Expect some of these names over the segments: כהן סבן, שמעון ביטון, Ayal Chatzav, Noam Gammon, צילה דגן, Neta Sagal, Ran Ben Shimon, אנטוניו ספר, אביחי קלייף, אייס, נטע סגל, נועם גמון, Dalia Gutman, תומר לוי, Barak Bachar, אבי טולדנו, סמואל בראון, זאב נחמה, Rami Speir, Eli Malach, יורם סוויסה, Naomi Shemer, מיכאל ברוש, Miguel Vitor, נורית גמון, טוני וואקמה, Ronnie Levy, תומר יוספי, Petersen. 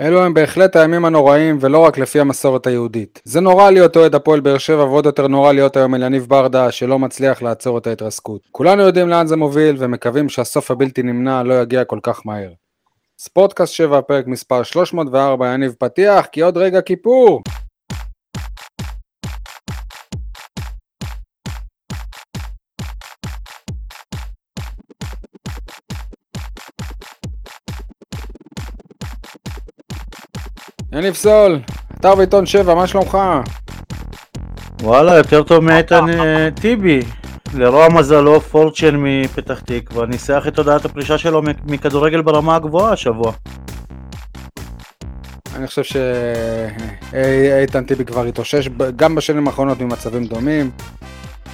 אלו הם בהחלט הימים הנוראים, ולא רק לפי המסורת היהודית. זה נורא להיות אוהד הפועל באר שבע, ועוד יותר נורא להיות היום אלניב ברדה, שלא מצליח לעצור את ההתרסקות. כולנו יודעים לאן זה מוביל, ומקווים שהסוף הבלתי נמנע לא יגיע כל כך מהר. ספורטקאסט 7, פרק מספר 304, יניב פתיח, כי עוד רגע כיפור! יניב סול, אתר בעיתון 7, מה שלומך? וואלה, יותר טוב מאיתן טיבי. לרוע מזלו, פורצ'ן מפתח תקווה, ניסח את הודעת הפרישה שלו מכדורגל ברמה הגבוהה השבוע. אני חושב שאיתן טיבי כבר התאושש, גם בשנים האחרונות ממצבים דומים.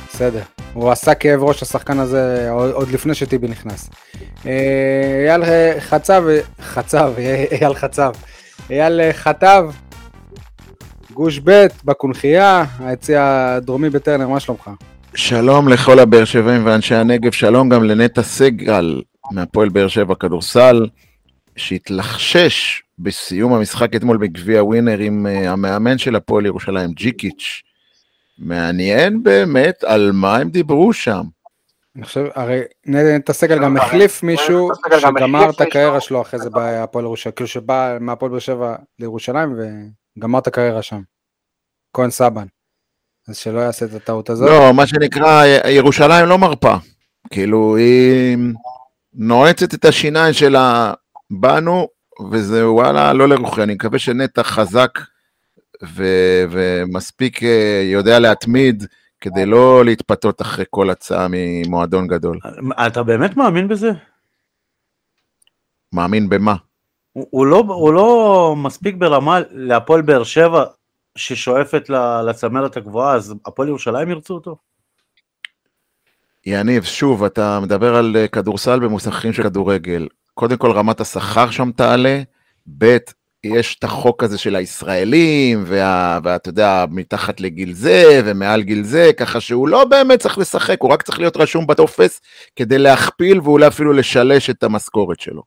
בסדר, הוא עשה כאב ראש השחקן הזה עוד לפני שטיבי נכנס. אייל חצב, אייל חצב. אייל חטב, גוש בית, בקונחייה, היציע דורמי בטרנר, מה שלומך? שלום לכל הבאר שבעים ואנשי הנגב, שלום גם לנטה סגל מהפועל באר שבע כדורסל, שהתלחשש בסיום המשחק אתמול בגביע ווינר עם המאמן של הפועל ירושלים, ג'יקיץ'. מעניין באמת על מה הם דיברו שם. אני חושב, הרי נטה סגל גם החליף מישהו שגמר את הקריירה שלו אחרי זה בהפועל ירושלים, כאילו שבא מהפועל באר שבע לירושלים וגמר את הקריירה שם, כהן סבן. אז שלא יעשה את הטעות הזאת. לא, מה שנקרא, ירושלים לא מרפה. כאילו, היא נועצת את השיניים שלה בנו, וזה וואלה, לא לרוחי. אני מקווה שנטע חזק ומספיק יודע להתמיד, כדי לא להתפתות אחרי כל הצעה ממועדון גדול. אתה באמת מאמין בזה? מאמין במה? הוא לא מספיק ברמה להפועל באר שבע, ששואפת לצמרת הגבוהה, אז הפועל ירושלים ירצו אותו? יניב, שוב, אתה מדבר על כדורסל במוסכים של כדורגל. קודם כל, רמת השכר שם תעלה, ב' יש את החוק הזה של הישראלים, ואתה יודע, מתחת לגיל זה, ומעל גיל זה, ככה שהוא לא באמת צריך לשחק, הוא רק צריך להיות רשום בטופס, כדי להכפיל ואולי אפילו לשלש את המשכורת שלו.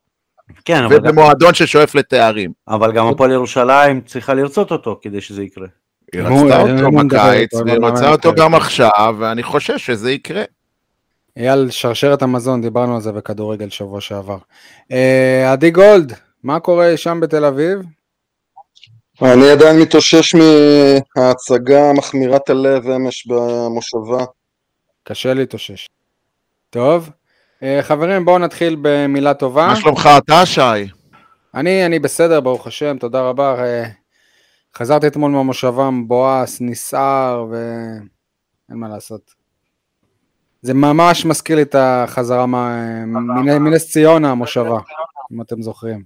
כן, ובמועדון גם... ששואף לתארים. אבל גם הפועל ירושלים צריכה לרצות אותו כדי שזה יקרה. היא רצתה אותו בקיץ, והיא רצתה אותו גם עכשיו, ואני חושש שזה יקרה. אייל, שרשרת המזון, דיברנו על זה בכדורגל שבוע שעבר. עדי גולד, מה קורה שם בתל אביב? אני עדיין מתאושש מההצגה מחמירת הלב אמש במושבה. קשה להתאושש. טוב. חברים, בואו נתחיל במילה טובה. מה שלומך אתה, שי? אני בסדר, ברוך השם, תודה רבה. חזרתי אתמול מהמושבה, בועס, נסער, ואין מה לעשות. זה ממש מזכיר לי את החזרה מנס ציונה, המושבה, אם אתם זוכרים.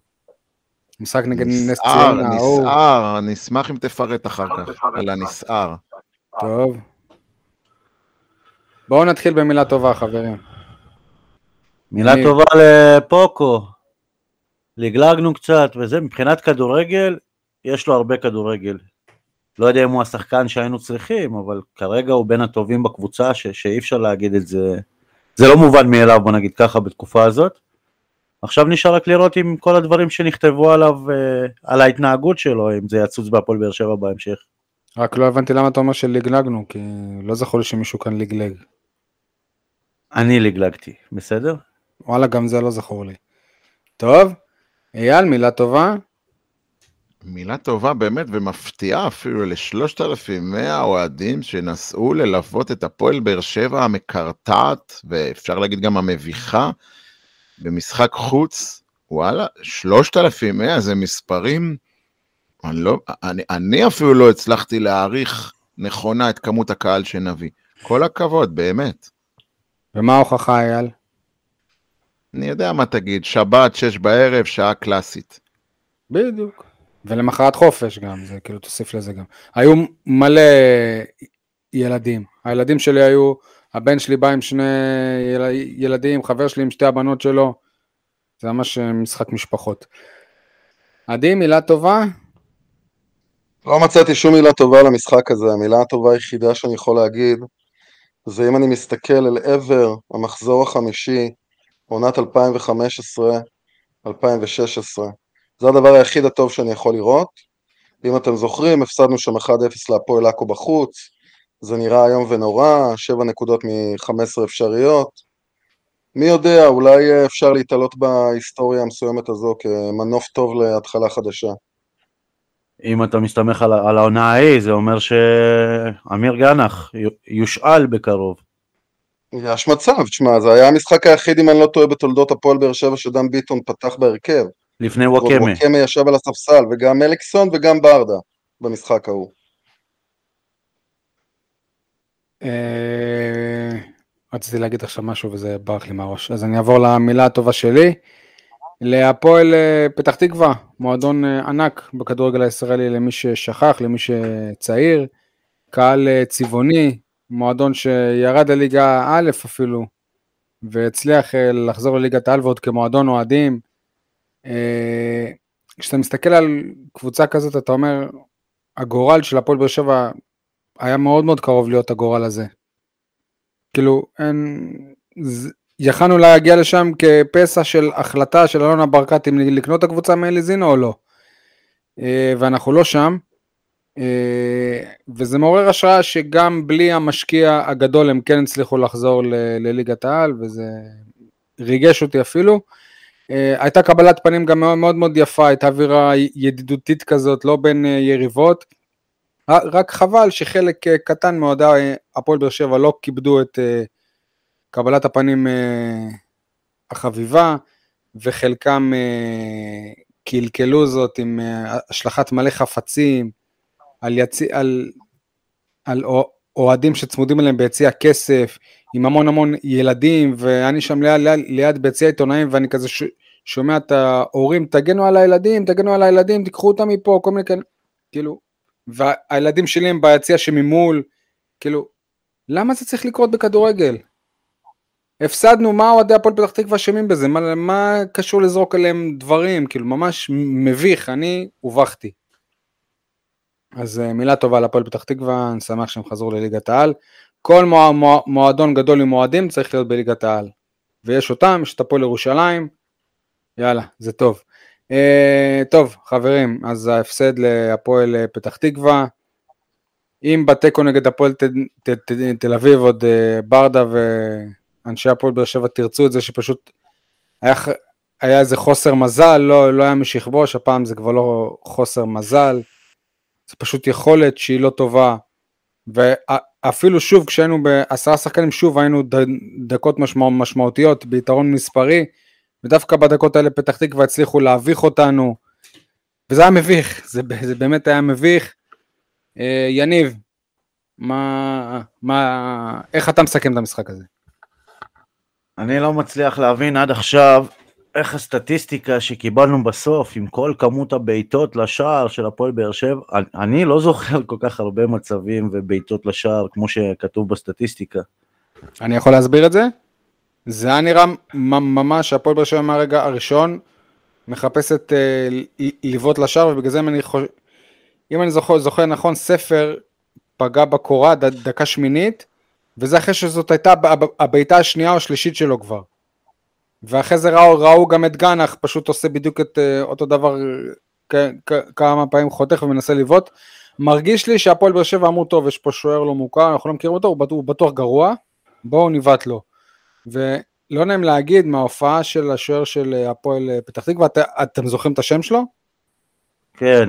משחק נגד נס ציונה. נסער, אני אשמח אם תפרט אחר כך, על הנסער. טוב. בואו נתחיל במילה טובה, חברים. מילה טובה לפוקו, לגלגנו קצת, וזה מבחינת כדורגל, יש לו הרבה כדורגל. לא יודע אם הוא השחקן שהיינו צריכים, אבל כרגע הוא בין הטובים בקבוצה, שאי אפשר להגיד את זה, זה לא מובן מאליו, בוא נגיד ככה, בתקופה הזאת. עכשיו נשאר רק לראות עם כל הדברים שנכתבו עליו, על ההתנהגות שלו, אם זה יצוץ בהפועל באר שבע בהמשך. רק לא הבנתי למה אתה אומר שלגלגנו, כי לא זכור לי שמישהו כאן לגלג. אני לגלגתי, בסדר? וואלה, גם זה לא זכור לי. טוב, אייל, מילה טובה? מילה טובה באמת ומפתיעה אפילו ל-3,100 אוהדים שנסעו ללוות את הפועל באר שבע המקרטעת, ואפשר להגיד גם המביכה, במשחק חוץ, וואלה, 3,100 זה מספרים, אני אפילו לא הצלחתי להעריך נכונה את כמות הקהל שנביא. כל הכבוד, באמת. ומה ההוכחה, אייל? אני יודע מה תגיד, שבת, 6 בערב, שעה קלאסית. בדיוק. ולמחרת חופש גם, זה כאילו תוסיף לזה גם. היו מלא ילדים. הילדים שלי היו, הבן שלי בא עם 2 ילדים, חבר שלי עם 2 הבנות שלו. זה ממש משחק משפחות. עדי, מילה טובה? לא מצאתי שום מילה טובה למשחק הזה. המילה הטובה היחידה שאני יכול להגיד, זה אם אני מסתכל אל עבר המחזור החמישי, עונת 2015-2016, זה הדבר היחיד הטוב שאני יכול לראות. אם אתם זוכרים, הפסדנו שם 1-0 להפועל עכו בחוץ, זה נראה היום ונורא, 7 נקודות מ-15 אפשריות. מי יודע, אולי אפשר להתעלות בהיסטוריה המסוימת הזו כמנוף טוב להתחלה חדשה. אם אתה מסתמך על העונה ההיא, זה אומר שאמיר גנח יושאל בקרוב. יש מצב, תשמע, זה היה המשחק היחיד, אם אני לא טועה, בתולדות הפועל באר שבע שדן ביטון פתח בהרכב. לפני וואקמה. וואקמה ישב על הספסל, וגם אלקסון וגם ברדה במשחק ההוא. רציתי להגיד עכשיו משהו וזה ברח לי מהראש, אז אני אעבור למילה הטובה שלי, להפועל פתח תקווה, מועדון ענק בכדורגל הישראלי למי ששכח, למי שצעיר, קהל צבעוני, מועדון שירד לליגה א' אפילו, והצליח לחזור לליגת העל ועוד כמועדון אוהדים. כשאתה מסתכל על קבוצה כזאת, אתה אומר, הגורל של הפועל באר שבע היה מאוד מאוד קרוב להיות הגורל הזה. כאילו, יכלנו להגיע לשם כפסע של החלטה של אלון ברקת אם לקנות את הקבוצה מאליזינו או לא. ואנחנו לא שם. וזה מעורר השראה שגם בלי המשקיע הגדול הם כן הצליחו לחזור לליגת העל, וזה ריגש אותי אפילו. הייתה קבלת פנים גם מאוד מאוד יפה, הייתה אווירה ידידותית כזאת, לא בין יריבות. רק חבל שחלק קטן מאוד הפועל באר שבע לא כיבדו את קבלת הפנים החביבה, וחלקם קלקלו זאת עם השלכת מלא חפצים, על אוהדים שצמודים אליהם ביציע כסף, עם המון המון ילדים, ואני שם ליד ביציע עיתונאים, ואני כזה שומע את ההורים, תגנו על הילדים, תגנו על הילדים, תיקחו אותם מפה, כל מיני כאילו, והילדים שלי הם ביציע שממול, כאילו, למה זה צריך לקרות בכדורגל? הפסדנו, מה אוהדי הפועל פתח תקווה אשמים בזה? מה קשור לזרוק עליהם דברים? כאילו, ממש מביך, אני הובכתי. אז מילה טובה לפועל פתח תקווה, אני שמח שהם חזרו לליגת העל. כל מועדון גדול עם מועדים צריך להיות בליגת העל. ויש אותם, יש את הפועל ירושלים, יאללה, זה טוב. טוב, חברים, אז ההפסד להפועל פתח תקווה, אם בתיקו נגד הפועל תל אביב, עוד ברדה ואנשי הפועל באר שבע תרצו את זה, שפשוט היה איזה חוסר מזל, לא היה מי שיכבוש, הפעם זה כבר לא חוסר מזל, זה פשוט יכולת שהיא לא טובה, ואפילו שוב כשהיינו ב10 שחקנים, שוב היינו דקות משמעותיות ביתרון מספרי, ודווקא בדקות האלה פתח תקווה הצליחו להביך אותנו, וזה היה מביך, זה באמת היה מביך. יניב, איך אתה מסכם את המשחק הזה? אני לא מצליח להבין עד עכשיו, איך הסטטיסטיקה שקיבלנו בסוף, עם כל כמות הבעיטות לשער של הפועל באר שבע, אני לא זוכר כל כך הרבה מצבים ובעיטות לשער, כמו שכתוב בסטטיסטיקה. אני יכול להסביר את זה? זה היה נראה ממש, הפועל באר שבע מהרגע הראשון, מחפשת לבעוט לשער, ובגלל זה אם אני זוכר נכון, ספר פגע בקורה דקה שמינית, וזה אחרי שזאת הייתה הבעיטה השנייה או השלישית שלו כבר. ואחרי זה ראו גם את גנח, פשוט עושה בדיוק את אותו דבר כמה פעמים חותך ומנסה לבעוט. מרגיש לי שהפועל באר שבע אמרו, טוב, יש פה שוער לא מוכר, אנחנו לא מכירים אותו, הוא בטוח גרוע, בואו ניבט לו. ולא נעים להגיד מההופעה של השוער של הפועל פתח תקווה, אתם זוכרים את השם שלו? כן,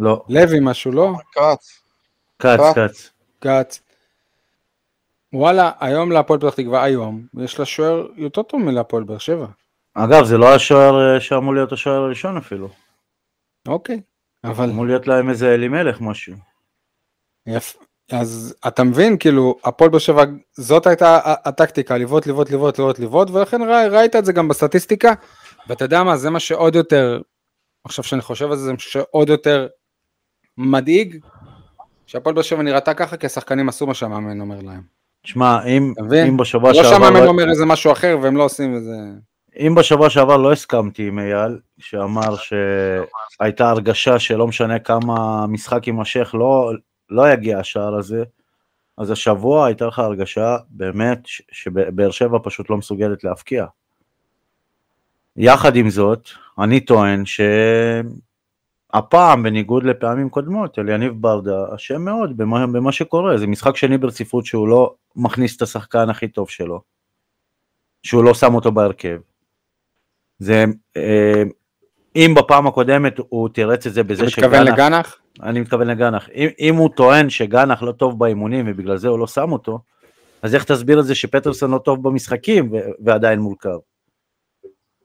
לא. לוי משהו, לא? כץ. וואלה, היום להפועל פתח תקווה, היום, יש לה שוער יותר טוב מלהפועל באר שבע. אגב, זה לא השוער שאמור להיות השוער הראשון אפילו. אוקיי, אבל... אמור להיות להם איזה אלי מלך משהו. יפה. אז אתה מבין, כאילו, הפועל באר שבע, זאת הייתה הטקטיקה, לבעוט, ולכן ראית את זה גם בסטטיסטיקה, ואתה יודע מה, זה מה שעוד יותר, עכשיו שאני חושב על זה, זה מה שעוד יותר מדאיג, שהפועל באר שבע נראתה ככה, כי השחקנים עשו מה שהמאמן אומר להם. תשמע, אם בשבוע שעבר... לא שהמאמן אומר איזה משהו אחר, והם לא עושים איזה... אם בשבוע שעבר לא הסכמתי עם אייל, שאמר שהייתה הרגשה שלא משנה כמה משחק יימשך, לא יגיע השער הזה, אז השבוע הייתה לך הרגשה באמת שבאר שבע פשוט לא מסוגלת להפקיע. יחד עם זאת, אני טוען שהפעם, בניגוד לפעמים קודמות, אליניב ברדה אשם מאוד במה שקורה. זה משחק שני ברציפות שהוא לא מכניס את השחקן הכי טוב שלו, שהוא לא שם אותו בהרכב. זה, אם בפעם הקודמת הוא תירץ את זה בזה שגנח... אתה מתכוון לגנח? אני מתכוון לגנח. אם הוא טוען שגנח לא טוב באימונים ובגלל זה הוא לא שם אותו, אז איך תסביר את זה שפטרסן לא טוב במשחקים ועדיין מורכב?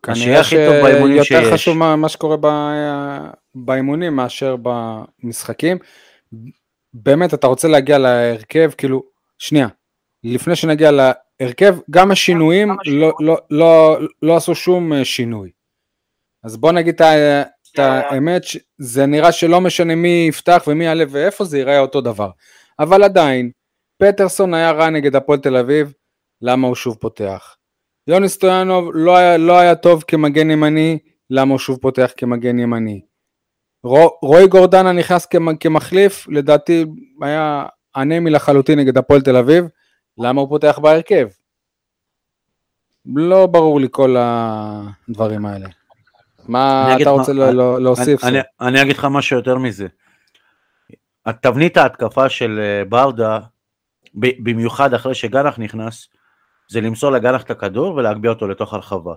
כנראה שיותר חשוב מה שקורה באימונים מאשר במשחקים. באמת אתה רוצה להגיע להרכב, כאילו, שנייה, לפני שנגיע להרכב, גם השינויים לא עשו שום שינוי. אז בוא נגיד את האמת, זה נראה שלא משנה מי יפתח ומי יעלה ואיפה, זה ייראה אותו דבר. אבל עדיין, פטרסון היה רע נגד הפועל תל אביב, למה הוא שוב פותח? יוני סטויאנוב לא היה טוב כמגן ימני, למה הוא שוב פותח כמגן ימני? רוי גורדנה נכנס כמחליף, לדעתי היה אנמי לחלוטין נגד הפועל תל אביב, למה הוא פותח בהרכב? לא ברור לי כל הדברים האלה. מה אתה רוצה להוסיף? אני אגיד לך משהו יותר מזה. התבנית ההתקפה של ברדה, במיוחד אחרי שגנח נכנס, זה למסור לגנח את הכדור ולהגביע אותו לתוך הרחבה.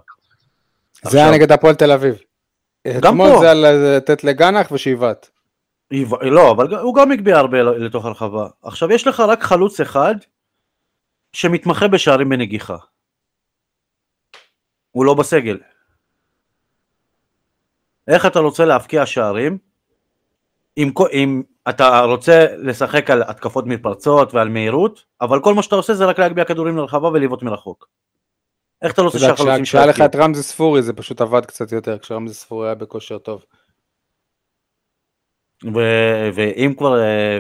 זה היה נגד הפועל תל אביב. גם פה. זה היה לתת לגנח ושיבת. לא, אבל הוא גם הגביע הרבה לתוך הרחבה. עכשיו יש לך רק חלוץ אחד, שמתמחה בשערים בנגיחה. הוא לא בסגל. איך אתה רוצה להפקיע שערים? אם אתה רוצה לשחק על התקפות מפרצות ועל מהירות, אבל כל מה שאתה עושה זה רק להגביע כדורים לרחבה ולבעוט מרחוק. איך אתה רוצה שהחלוצים שלך? כשהיה לך את רמזי ספורי זה פשוט עבד קצת יותר, כשרמזי ספורי היה בכושר טוב. ואם כבר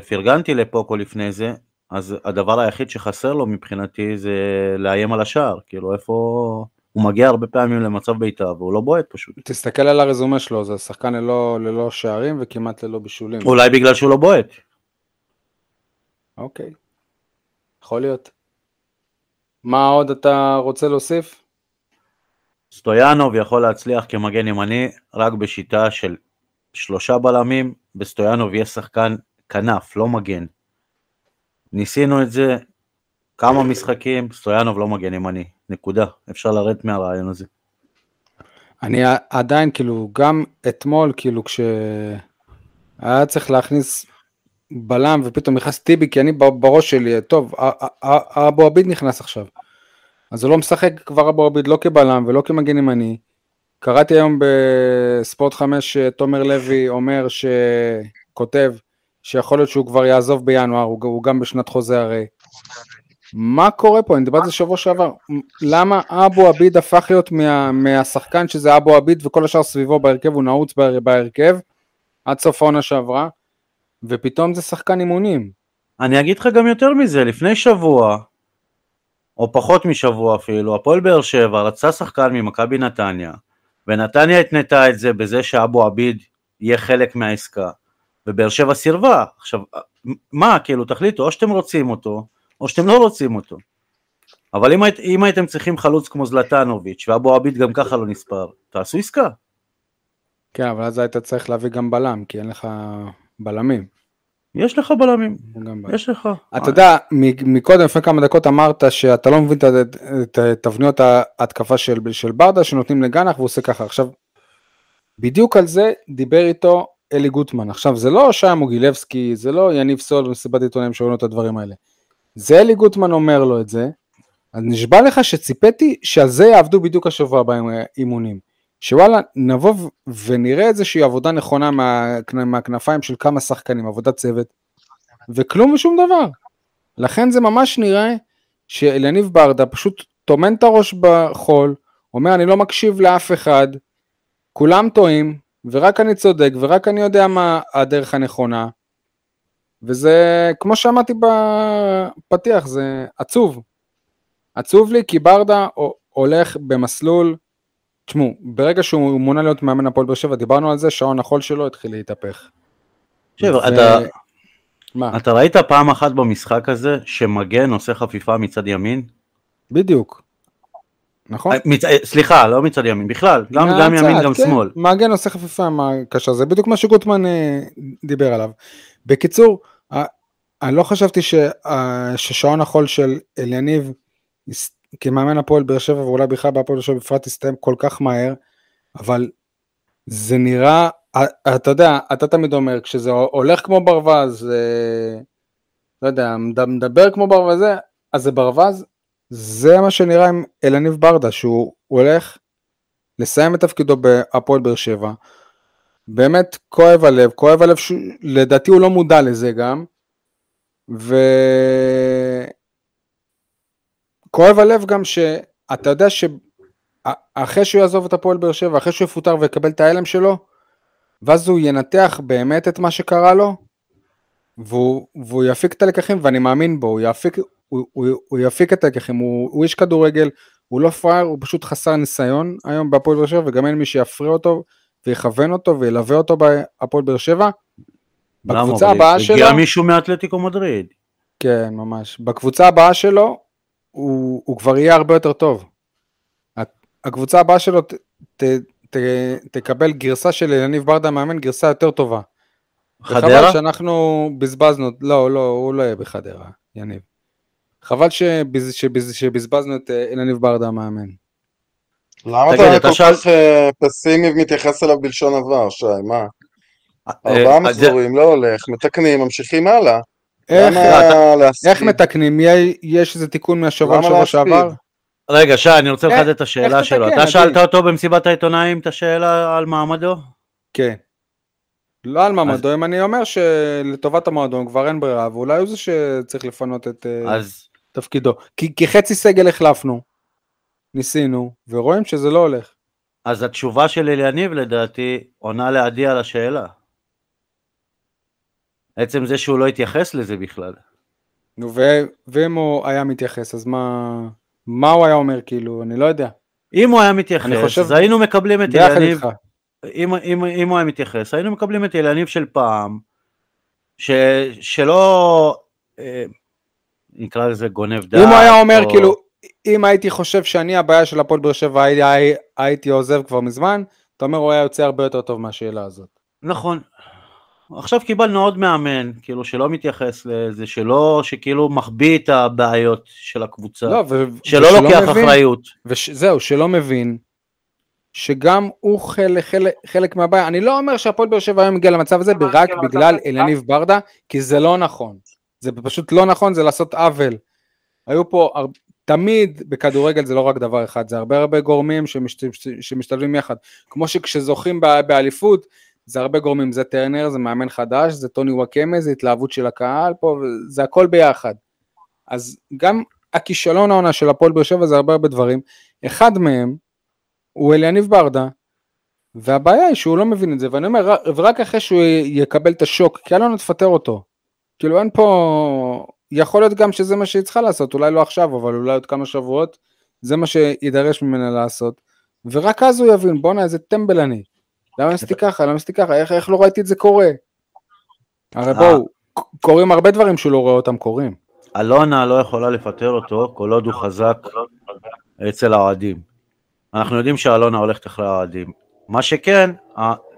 פרגנתי לפה כל לפני זה, אז הדבר היחיד שחסר לו מבחינתי זה לאיים על השער, כאילו איפה... הוא מגיע הרבה פעמים למצב ביתה, והוא לא בועט פשוט. תסתכל על הרזומה שלו, זה שחקן ללא שערים וכמעט ללא בישולים. אולי בגלל שהוא לא בועט. אוקיי. יכול להיות. מה עוד אתה רוצה להוסיף? סטויאנוב יכול להצליח כמגן ימני, רק בשיטה של 3 בלמים, בסטויאנוב יש שחקן כנף, לא מגן. ניסינו את זה, כמה משחקים, סטויאנוב לא מגן ימני. נקודה, אפשר לרדת מהרעיון הזה. אני עדיין, כאילו, גם אתמול, כאילו, כשהיה צריך להכניס בלם, ופתאום נכנס טיבי, כי אני בראש שלי, טוב, אבו עביד נכנס עכשיו. אז הוא לא משחק כבר אבו עביד, לא כבלם ולא כמגן ימני. קראתי היום בספורט 5, תומר לוי אומר שכותב, שיכול להיות שהוא כבר יעזוב בינואר, הוא גם בשנת חוזה הרי. מה קורה פה? אני דיברתי על זה שבוע שעבר. למה אבו עביד הפך להיות מהשחקן שזה אבו עביד וכל השאר סביבו בהרכב, הוא נעוץ בהרכב, עד סוף העונה שעברה, ופתאום זה שחקן אימונים. אני אגיד לך גם יותר מזה, לפני שבוע, או פחות משבוע אפילו, הפועל באר שבע רצה שחקן ממכבי נתניה, ונתניה התנתה את זה בזה שאבו עביד יהיה חלק מהעסקה, ובאר שבע סירבה. עכשיו, מה? כאילו, תחליטו, או שאתם רוצים אותו, או שאתם לא רוצים אותו. אבל אם הייתם צריכים חלוץ כמו זלטנוביץ' ואבו עביד גם ככה לא נספר, תעשו עסקה. כן, אבל אז היית צריך להביא גם בלם, כי אין לך בלמים. יש לך בלמים. יש לך. אתה יודע, מקודם, לפני כמה דקות אמרת שאתה לא מבין את תבניות ההתקפה של ברדה, שנותנים לגנח ועושה ככה. עכשיו, בדיוק על זה דיבר איתו אלי גוטמן. עכשיו, זה לא שעה מוגילבסקי, זה לא יניב סול ומסיבת עיתונאים שאומרים את הדברים האלה. זה אלי גוטמן אומר לו את זה, אז נשבע לך שציפיתי שעל זה יעבדו בדיוק השבוע באימונים, שוואלה נבוא ונראה איזושהי עבודה נכונה מהכנפיים של כמה שחקנים, עבודת צוות, וכלום ושום דבר. לכן זה ממש נראה שאליניב ברדה פשוט טומן את הראש בחול, אומר אני לא מקשיב לאף אחד, כולם טועים, ורק אני צודק, ורק אני יודע מה הדרך הנכונה, וזה, כמו שאמרתי בפתיח, זה עצוב. עצוב לי, כי ברדה הולך במסלול, תשמעו, ברגע שהוא מונה להיות מאמן הפועל באר שבע, דיברנו על זה, שעון החול שלו התחיל להתהפך. שבר, אתה ראית פעם אחת במשחק הזה, שמגן עושה חפיפה מצד ימין? בדיוק. נכון? סליחה, לא מצד ימין, בכלל, גם ימין, גם שמאל. מעגן עושה חפיפה מהקשר, זה בדיוק מה שגוטמן דיבר עליו. בקיצור, אני לא חשבתי ששעון החול של אליניב, כמאמן הפועל באר שבע, ואולי בכלל בהפועל באר שבע בפרט, הסתיים כל כך מהר, אבל זה נראה, אתה יודע, אתה תמיד אומר, כשזה הולך כמו ברווז, לא יודע, מדבר כמו ברווז, אז זה ברווז, זה מה שנראה עם אלניב ברדה, שהוא הולך לסיים את תפקידו בהפועל באר שבע, באמת כואב הלב, לדעתי הוא לא מודע לזה גם, וכואב הלב גם שאתה יודע שאחרי שהוא יעזוב את הפועל באר שבע, אחרי שהוא יפוטר ויקבל את ההלם שלו, ואז הוא ינתח באמת את מה שקרה לו, והוא יפיק את הלקחים, ואני מאמין בו, הוא יפיק את הלקחים, הוא איש כדורגל, הוא לא פראייר, הוא פשוט חסר ניסיון היום בהפועל באר שבע, וגם אין מי שיפריע אותו, ויכוון אותו, וילווה אותו בהפועל באר שבע, בקבוצה הבאה שלו... הגיע מישהו מאטלטיקו מדריד. כן, ממש. בקבוצה הבאה שלו, הוא כבר יהיה הרבה יותר טוב. הקבוצה הבאה שלו תקבל גרסה של יניב ברדה מאמן, גרסה יותר טובה. חדרה? חבל שאנחנו בזבזנו, לא, הוא לא יהיה בחדרה, יניב. חבל שבזבזנו את יניב ברדה מאמן. למה אתה כל כך פסימי ומתייחס אליו בלשון עבר, שי, מה? 4 מחזורים, לא הולך, מתקנים, ממשיכים הלאה. איך מתקנים? יש איזה תיקון מהשבוע שעבר? רגע, שי, אני רוצה לחדד את השאלה שלו. אתה שאלת אותו במסיבת העיתונאים את השאלה על מעמדו? כן. לא על מעמדו, אם אני אומר שלטובת המועדון כבר אין ברירה, ואולי הוא זה שצריך לפנות את תפקידו. כי חצי סגל החלפנו, ניסינו, ורואים שזה לא הולך. אז התשובה שלי ליניב לדעתי עונה לעדי על השאלה. עצם זה שהוא לא התייחס לזה בכלל. נו, ואם הוא היה מתייחס, אז מה הוא היה אומר כאילו? אני לא יודע. אם הוא היה מתייחס, אז היינו מקבלים את אליניב. אם הוא היה מתייחס, היינו מקבלים את אליניב של פעם, שלא, נקרא לזה גונב דעת. אם הוא היה אומר כאילו, אם הייתי חושב שאני הבעיה של הפועל באר שבע, הייתי עוזב כבר מזמן, אתה אומר, הוא היה יוצא הרבה יותר טוב מהשאלה הזאת. נכון. עכשיו קיבלנו עוד מאמן, כאילו שלא מתייחס לזה, שכאילו מחביא את הבעיות של הקבוצה, לא, שלא לוקח מבין, אחריות. זהו, שלא מבין, שגם הוא חלק מהבעיה. אני לא אומר שהפועל באר שבע היום הגיע למצב הזה, רק בגלל אליניב ברדה, כי זה לא נכון. זה פשוט לא נכון, זה לעשות עוול. היו פה הרבה, תמיד בכדורגל זה לא רק דבר אחד, זה הרבה גורמים שמשתלבים יחד, כמו שכשזוכים באליפות, זה הרבה גורמים, זה טרנר, זה מאמן חדש, זה טוני וואקמה, זה התלהבות של הקהל פה, זה הכל ביחד. אז גם הכישלון העונה של הפועל באר שבע זה הרבה דברים, אחד מהם הוא אליניב ברדה, והבעיה היא שהוא לא מבין את זה, ואני אומר, רק אחרי שהוא יקבל את השוק, כי אלון תפטר אותו, כאילו אין פה... יכול להיות גם שזה מה שהיא צריכה לעשות, אולי לא עכשיו, אבל אולי עוד כמה שבועות, זה מה שידרש ממנה לעשות, ורק אז הוא יבין, בונה איזה טמבל אני, למה עשיתי ככה, איך לא ראיתי את זה קורה? הרי בואו, קוראים הרבה דברים שהוא לא רואה אותם קוראים. אלונה לא יכולה לפטר אותו, כל עוד הוא חזק אצל האוהדים. אנחנו יודעים שאלונה הולכת אחרי האוהדים. מה שכן,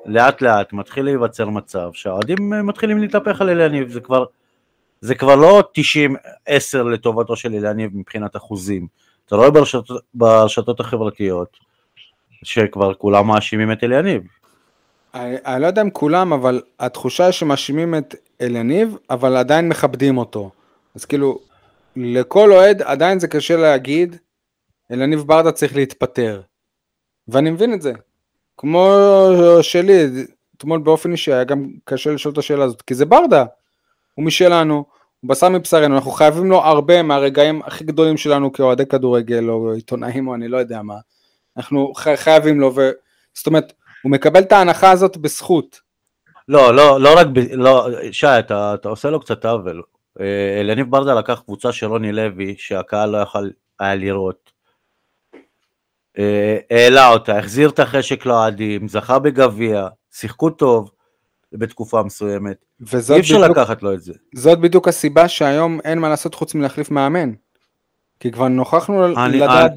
לאט לאט מתחיל להיווצר מצב, שהאוהדים מתחילים להתהפך על אליניב, זה כבר לא 90-10 לטובתו של אליניב מבחינת אחוזים. אתה רואה ברשתות החברתיות, שכבר כולם מאשימים את אליניב. אני לא יודע אם כולם, אבל התחושה שמאשימים את אליניב, אבל עדיין מכבדים אותו. אז כאילו, לכל אוהד עדיין זה קשה להגיד, אליניב ברדה צריך להתפטר. ואני מבין את זה. כמו שלי, אתמול באופן אישי, היה גם קשה לשאול את השאלה הזאת, כי זה ברדה. הוא משלנו, הוא בשר מבשרנו, אנחנו חייבים לו הרבה מהרגעים הכי גדולים שלנו, כאוהדי כדורגל או עיתונאים או אני לא יודע מה, אנחנו חייבים לו, זאת אומרת, הוא מקבל את ההנחה הזאת בזכות. לא, שי, אתה עושה לו קצת עוול, אליניב ברדה לקח קבוצה של רוני לוי, שהקהל לא יכול היה לראות, העלה אותה, החזיר את החשק לאוהדים, זכה בגביע, שיחקו טוב, בתקופה מסוימת, אי אפשר לקחת לו את זה. זאת בדיוק הסיבה שהיום אין מה לעשות חוץ מלהחליף מאמן, כי כבר נוכחנו לדעת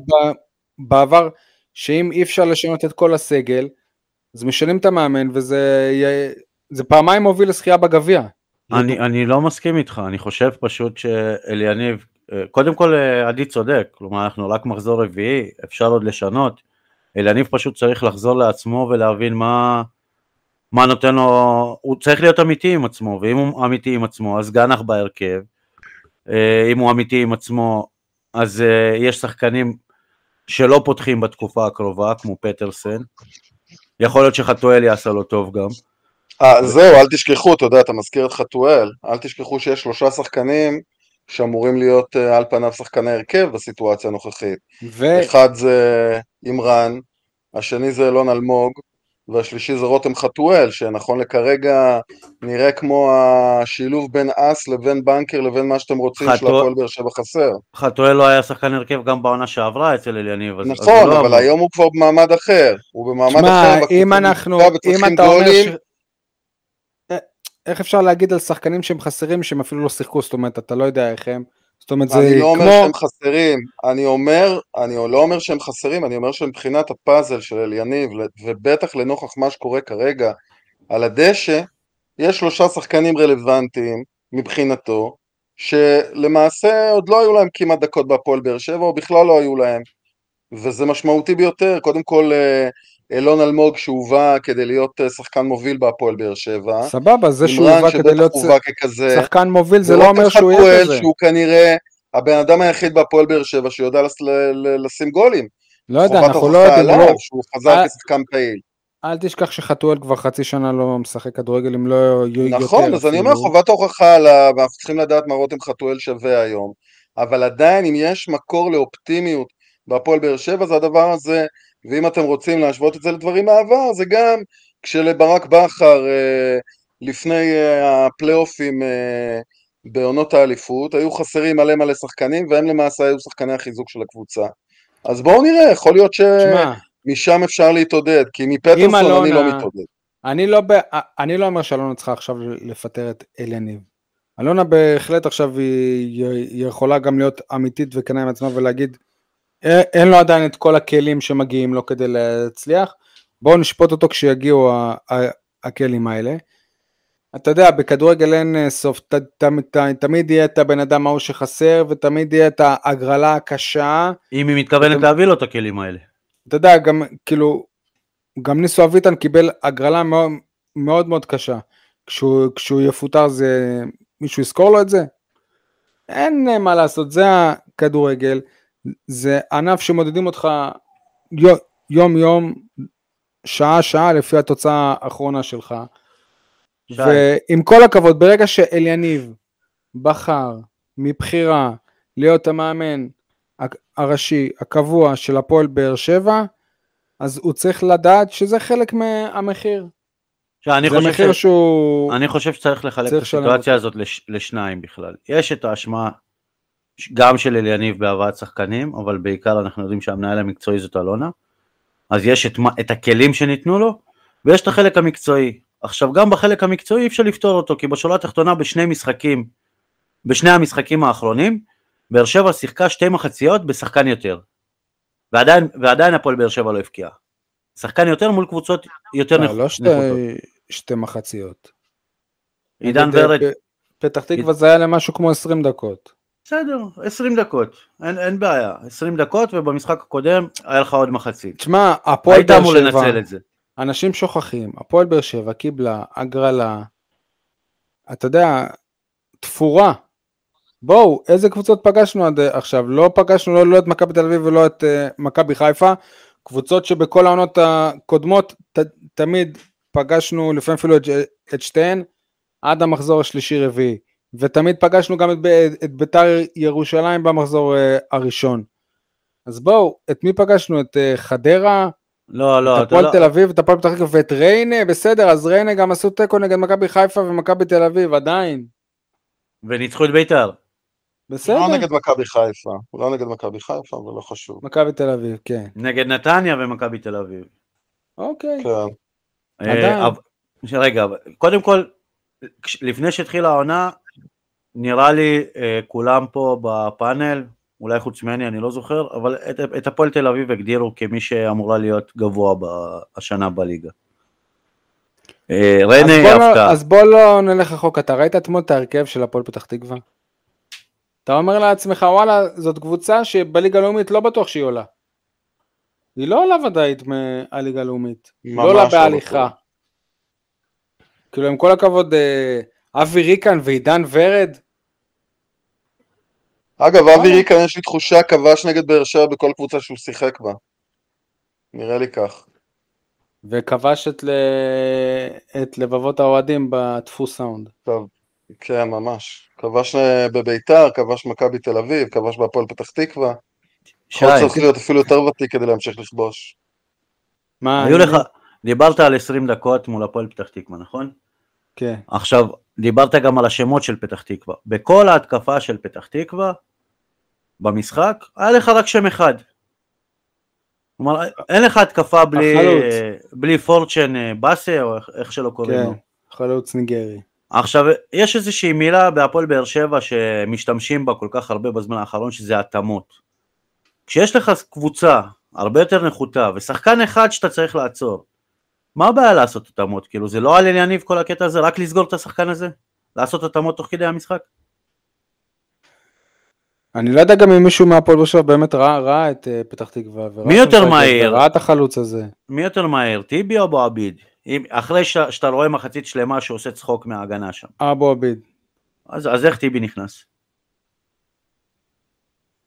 בעבר, שאם אי אפשר לשנות את כל הסגל, אז משנים את המאמן, וזה פעמיים מוביל לשחייה בגביה. אני לא מסכים איתך, אני חושב פשוט שאליניב, קודם כל עדי צודק, כלומר אנחנו רק מחזור רביעי, אפשר עוד לשנות, אליניב פשוט צריך לחזור לעצמו ולהבין מה נותן לו, הוא צריך להיות אמיתי עם עצמו, ואם הוא אמיתי עם עצמו, אז גנח בהרכב, אם הוא אמיתי עם עצמו, אז יש שחקנים שלא פותחים בתקופה הקרובה, כמו פטרסן, יכול להיות שחתואל יעשה לו טוב גם. זהו, אל תשכחו, אתה מזכיר את חתואל, אל תשכחו שיש 3 שחקנים שאמורים להיות על פניו שחקני הרכב בסיטואציה הנוכחית. אחד זה אימרן, השני זה אלון אלמוג, והשלישי זה רותם חתואל, שנכון לכרגע נראה כמו השילוב בין אס לבין בנקר לבין מה שאתם רוצים של הפועל באר שבע חסר. חתואל לא היה שחקן הרכב גם בעונה שעברה אצל אליניב. נכון, אבל היום הוא כבר במעמד אחר. הוא במעמד אחר. אם אתה אומר... איך אפשר להגיד על שחקנים שהם חסרים, שהם אפילו לא שיחקו, זאת אומרת, אתה לא יודע איך הם, זאת אומרת, זה כמו... אני לא אומר שהם חסרים, אני לא אומר שהם חסרים, אני אומר שמבחינת הפאזל של אליניב, ובטח לנוכח מה שקורה כרגע, על הדשא, יש 3 שחקנים רלוונטיים, מבחינתו, שלמעשה עוד לא היו להם כמעט דקות בהפועל באר שבע, או בכלל לא היו להם, וזה משמעותי ביותר, קודם כל... אלון אלמוג שהובא כדי להיות שחקן מוביל בהפועל באר שבע. סבבה, זה שהוא הובא כדי להיות שחקן מוביל, זה לא אומר שהוא יהיה כזה. שהוא כנראה הבן אדם היחיד בהפועל באר שבע שיודע לשים גולים. לא יודע, אנחנו לא יודעים. שהוא חזר כשחקן פעיל. אל תשכח שחתואל כבר חצי שנה לא משחק כדורגל, אם לא יהיו יותר. נכון, אז אני אומר חובת הוכחה, ואנחנו צריכים לדעת מה רותם חתואל שווה היום. אבל עדיין, אם יש מקור לאופטימיות בהפועל באר שבע, זה הדבר הזה. ואם אתם רוצים להשוות את זה לדברים מהעבר, זה גם כשלברק בכר לפני הפלייאופים בעונות האליפות, היו חסרים מלא מלא שחקנים, והם למעשה היו שחקני החיזוק של הקבוצה. אז בואו נראה, יכול להיות שמשם אפשר להתעודד, כי מפטרסון אני לא מתעודד. אני לא אומר שאלונה צריכה עכשיו לפטר את אליניב. אלונה בהחלט עכשיו היא יכולה גם להיות אמיתית וכנה עם עצמה ולהגיד, אין לו עדיין את כל הכלים שמגיעים לו כדי להצליח, בואו נשפוט אותו כשיגיעו הכלים האלה. אתה יודע, בכדורגל אין סוף, תמיד יהיה את הבן אדם ההוא שחסר, ותמיד יהיה את ההגרלה הקשה. אם היא מתכוונת להביא לו את הכלים האלה. אתה יודע, גם כאילו, גם ניסו אביטן קיבל הגרלה מאוד מאוד קשה. כשהוא יפוטר זה, מישהו יזכור לו את זה? אין מה לעשות, זה הכדורגל. זה ענף שמודדים אותך יום יום, שעה שעה, לפי התוצאה האחרונה שלך. ועם כל הכבוד, ברגע שאליניב בחר מבחירה להיות המאמן הראשי הקבוע של הפועל באר שבע, אז הוא צריך לדעת שזה חלק מהמחיר. זה מחיר שהוא... אני חושב שצריך לחלק את הסיטואציה הזאת לשניים בכלל. יש את האשמה גם של אליניב בהבאת שחקנים, אבל בעיקר אנחנו יודעים שהמנהל המקצועי זאת אלונה, אז יש את הכלים שניתנו לו, ויש את החלק המקצועי. עכשיו גם בחלק המקצועי אי אפשר לפתור אותו, כי בשולה התחתונה בשני המשחקים האחרונים, באר שבע שיחקה 2 מחציות בשחקן יותר, ועדיין הפועל באר שבע לא הפקיעה. שחקן יותר מול קבוצות יותר נכותות. לא 2 מחציות. עידן ורד. פתח תקווה זה היה למשהו כמו 20 דקות. בסדר, 20 דקות, אין בעיה, 20 דקות, ובמשחק הקודם היה לך עוד מחצית. תשמע, הפועל באר שבע, אנשים שוכחים, הפועל באר שבע קיבלה הגרלה, אתה יודע, תפורה. בואו, איזה קבוצות פגשנו עד עכשיו? לא פגשנו לא את מכבי תל אביב ולא את מכבי חיפה, קבוצות שבכל העונות הקודמות תמיד פגשנו, לפעמים אפילו את שתיהן, עד המחזור השלישי רביעי. ותמיד פגשנו גם את בית"ר ירושלים במחזור הראשון. אז בואו, את מי פגשנו? את חדרה? לא. את הפועל תל אביב, את הפועל פתח תקווה, ואת ריינה, בסדר, אז ריינה גם עשו תיקו נגד מכבי חיפה ומכבי תל אביב, עדיין. וניצחו את בית"ר. בסדר. לא נגד מכבי חיפה, אבל לא חשוב. מכבי תל אביב, כן. נגד נתניה ומכבי תל אביב. אוקיי. כן. עדיין. רגע, קודם כל, לפני שהתחילה העונה, נראה לי כולם פה בפאנל, אולי חוץ ממני, אני לא זוכר, אבל את הפועל תל אביב הגדירו כמי שאמורה להיות גבוה השנה בליגה. רנה הפתעה. אז בוא לא נלך רחוק, אתה ראית אתמול את ההרכב של הפועל פתח תקווה? אתה אומר לעצמך, וואלה, זאת קבוצה שבליגה הלאומית לא בטוח שהיא עולה. היא לא עולה ודאית מהליגה הלאומית, היא לא עולה בהליכה. כאילו עם כל הכבוד, אבי ריקן ועידן ורד. אגב, אבי ריקן יש לי תחושה כבש נגד באר שבע בכל קבוצה שהוא שיחק בה. נראה לי כך. וכבש את לבבות האוהדים בטפוס סאונד. טוב, כן, ממש. כבש בביתר, כבש מכבי תל אביב, כבש בהפועל פתח תקווה. יכול צריך להיות אפילו יותר ותיק כדי להמשיך לכבוש. מה? היו לך, דיברת על 20 דקות מול הפועל פתח תקווה, נכון? כן. עכשיו, דיברת גם על השמות של פתח תקווה. בכל ההתקפה של פתח תקווה, במשחק, היה לך רק שם אחד. כלומר, אין לך התקפה בלי פורצ'ן בסה, או איך שלא קוראים לו. כן, חלוץ ניגרי. עכשיו, יש איזושהי מילה בהפועל באר שבע שמשתמשים בה כל כך הרבה בזמן האחרון, שזה התאמות. כשיש לך קבוצה הרבה יותר נחותה, ושחקן אחד שאתה צריך לעצור, מה הבעיה לעשות התאמות? כאילו, זה לא על ענייניו כל הקטע הזה, רק לסגור את השחקן הזה? לעשות התאמות תוך כדי המשחק? אני לא יודע גם אם מישהו מהפועל באר שבע באמת ראה את פתח תקווה. מי יותר מהיר? ראה את החלוץ הזה. מי יותר מהיר, טיבי או אבו עביד? אחרי שאתה רואה מחצית שלמה שעושה צחוק מההגנה שם. אבו עביד. אז איך טיבי נכנס?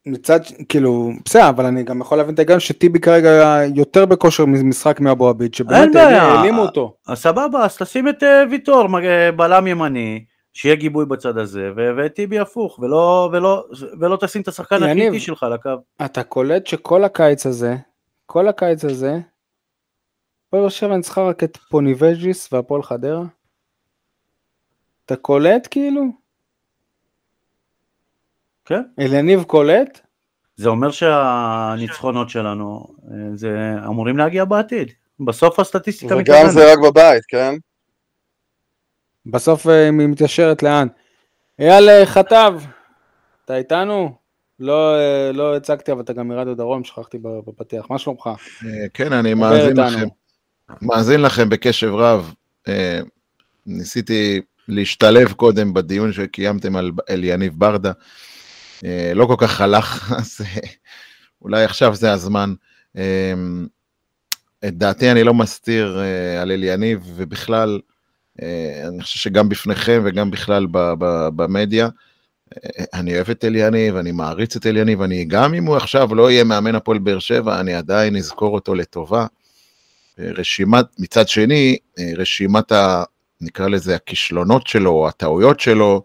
מצד, כאילו, בסדר, אבל אני גם יכול להבין את גם שטיבי כרגע יותר בכושר משחק מאבו עביד, שבאמת העלימו אותו. סבבה, אז תשים את ויטור, בלם ימני, שיהיה גיבוי בצד הזה, וטיבי הפוך, ולא תשים את השחקן הקליטי שלך לקו. אתה קולט שכל הקיץ הזה, פה יושב נצחה רק את פוניבג'יס והפועל חדרה? אתה קולט כאילו? כן. אליניב קולט? זה אומר שהניצחונות שלנו, זה אמורים להגיע בעתיד. בסוף הסטטיסטיקה מתקדמת. וגם זה רק בבית, כן? בסוף היא מתיישרת לאן. אייל חטב, אתה איתנו? לא הצגתי, אבל אתה גם מרדיו דרום, שכחתי בפתח. מה שלומך? כן, אני מאזין לכם בקשב רב. ניסיתי להשתלב קודם בדיון שקיימתם על יניב ברדה, לא כל כך הלך, אז אולי עכשיו זה הזמן. את דעתי אני לא מסתיר על יניב, ובכלל, אני חושב שגם בפניכם וגם בכלל במדיה, אני אוהב את יניב, אני מעריץ את יניב, אני גם אם הוא עכשיו לא יהיה מאמן הפועל באר שבע, אני עדיין אזכור אותו לטובה. מצד שני, רשימת נקרא לזה הכישלונות שלו, או הטעויות שלו,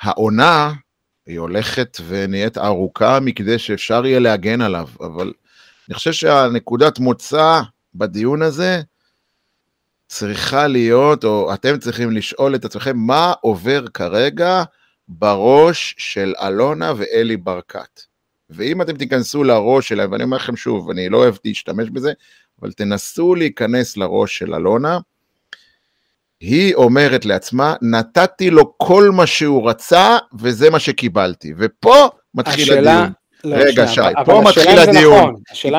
העונה היא הולכת ונהיית ארוכה מכדי שאפשר יהיה להגן עליו, אבל אני חושב שהנקודת מוצא בדיון הזה צריכה להיות, או אתם צריכים לשאול את עצמכם, מה עובר כרגע בראש של אלונה ואלי ברקת? ואם אתם תיכנסו לראש שלהם, ואני אומר לכם שוב, אני לא אוהב להשתמש בזה, אבל תנסו להיכנס לראש של אלונה, היא אומרת לעצמה, נתתי לו כל מה שהוא רצה, וזה מה שקיבלתי. ופה מתחיל הדיון. רגע, שי, פה מתחיל הדיון.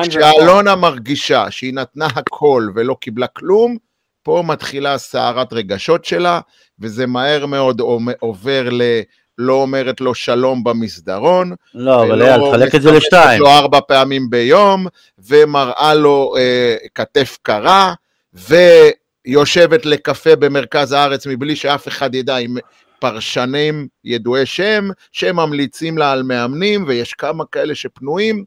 כשאלונה מרגישה שהיא נתנה הכל ולא קיבלה כלום, פה מתחילה סערת רגשות שלה, וזה מהר מאוד עובר לא אומרת לו שלום במסדרון, לא, אבל אייל, חלק את זה לשתיים. לא 4 פעמים ביום, ומראה לו כתף קרה, יושבת לקפה במרכז הארץ, מבלי שאף אחד ידע, עם פרשנים ידועי שם, שממליצים לה על מאמנים, ויש כמה כאלה שפנויים,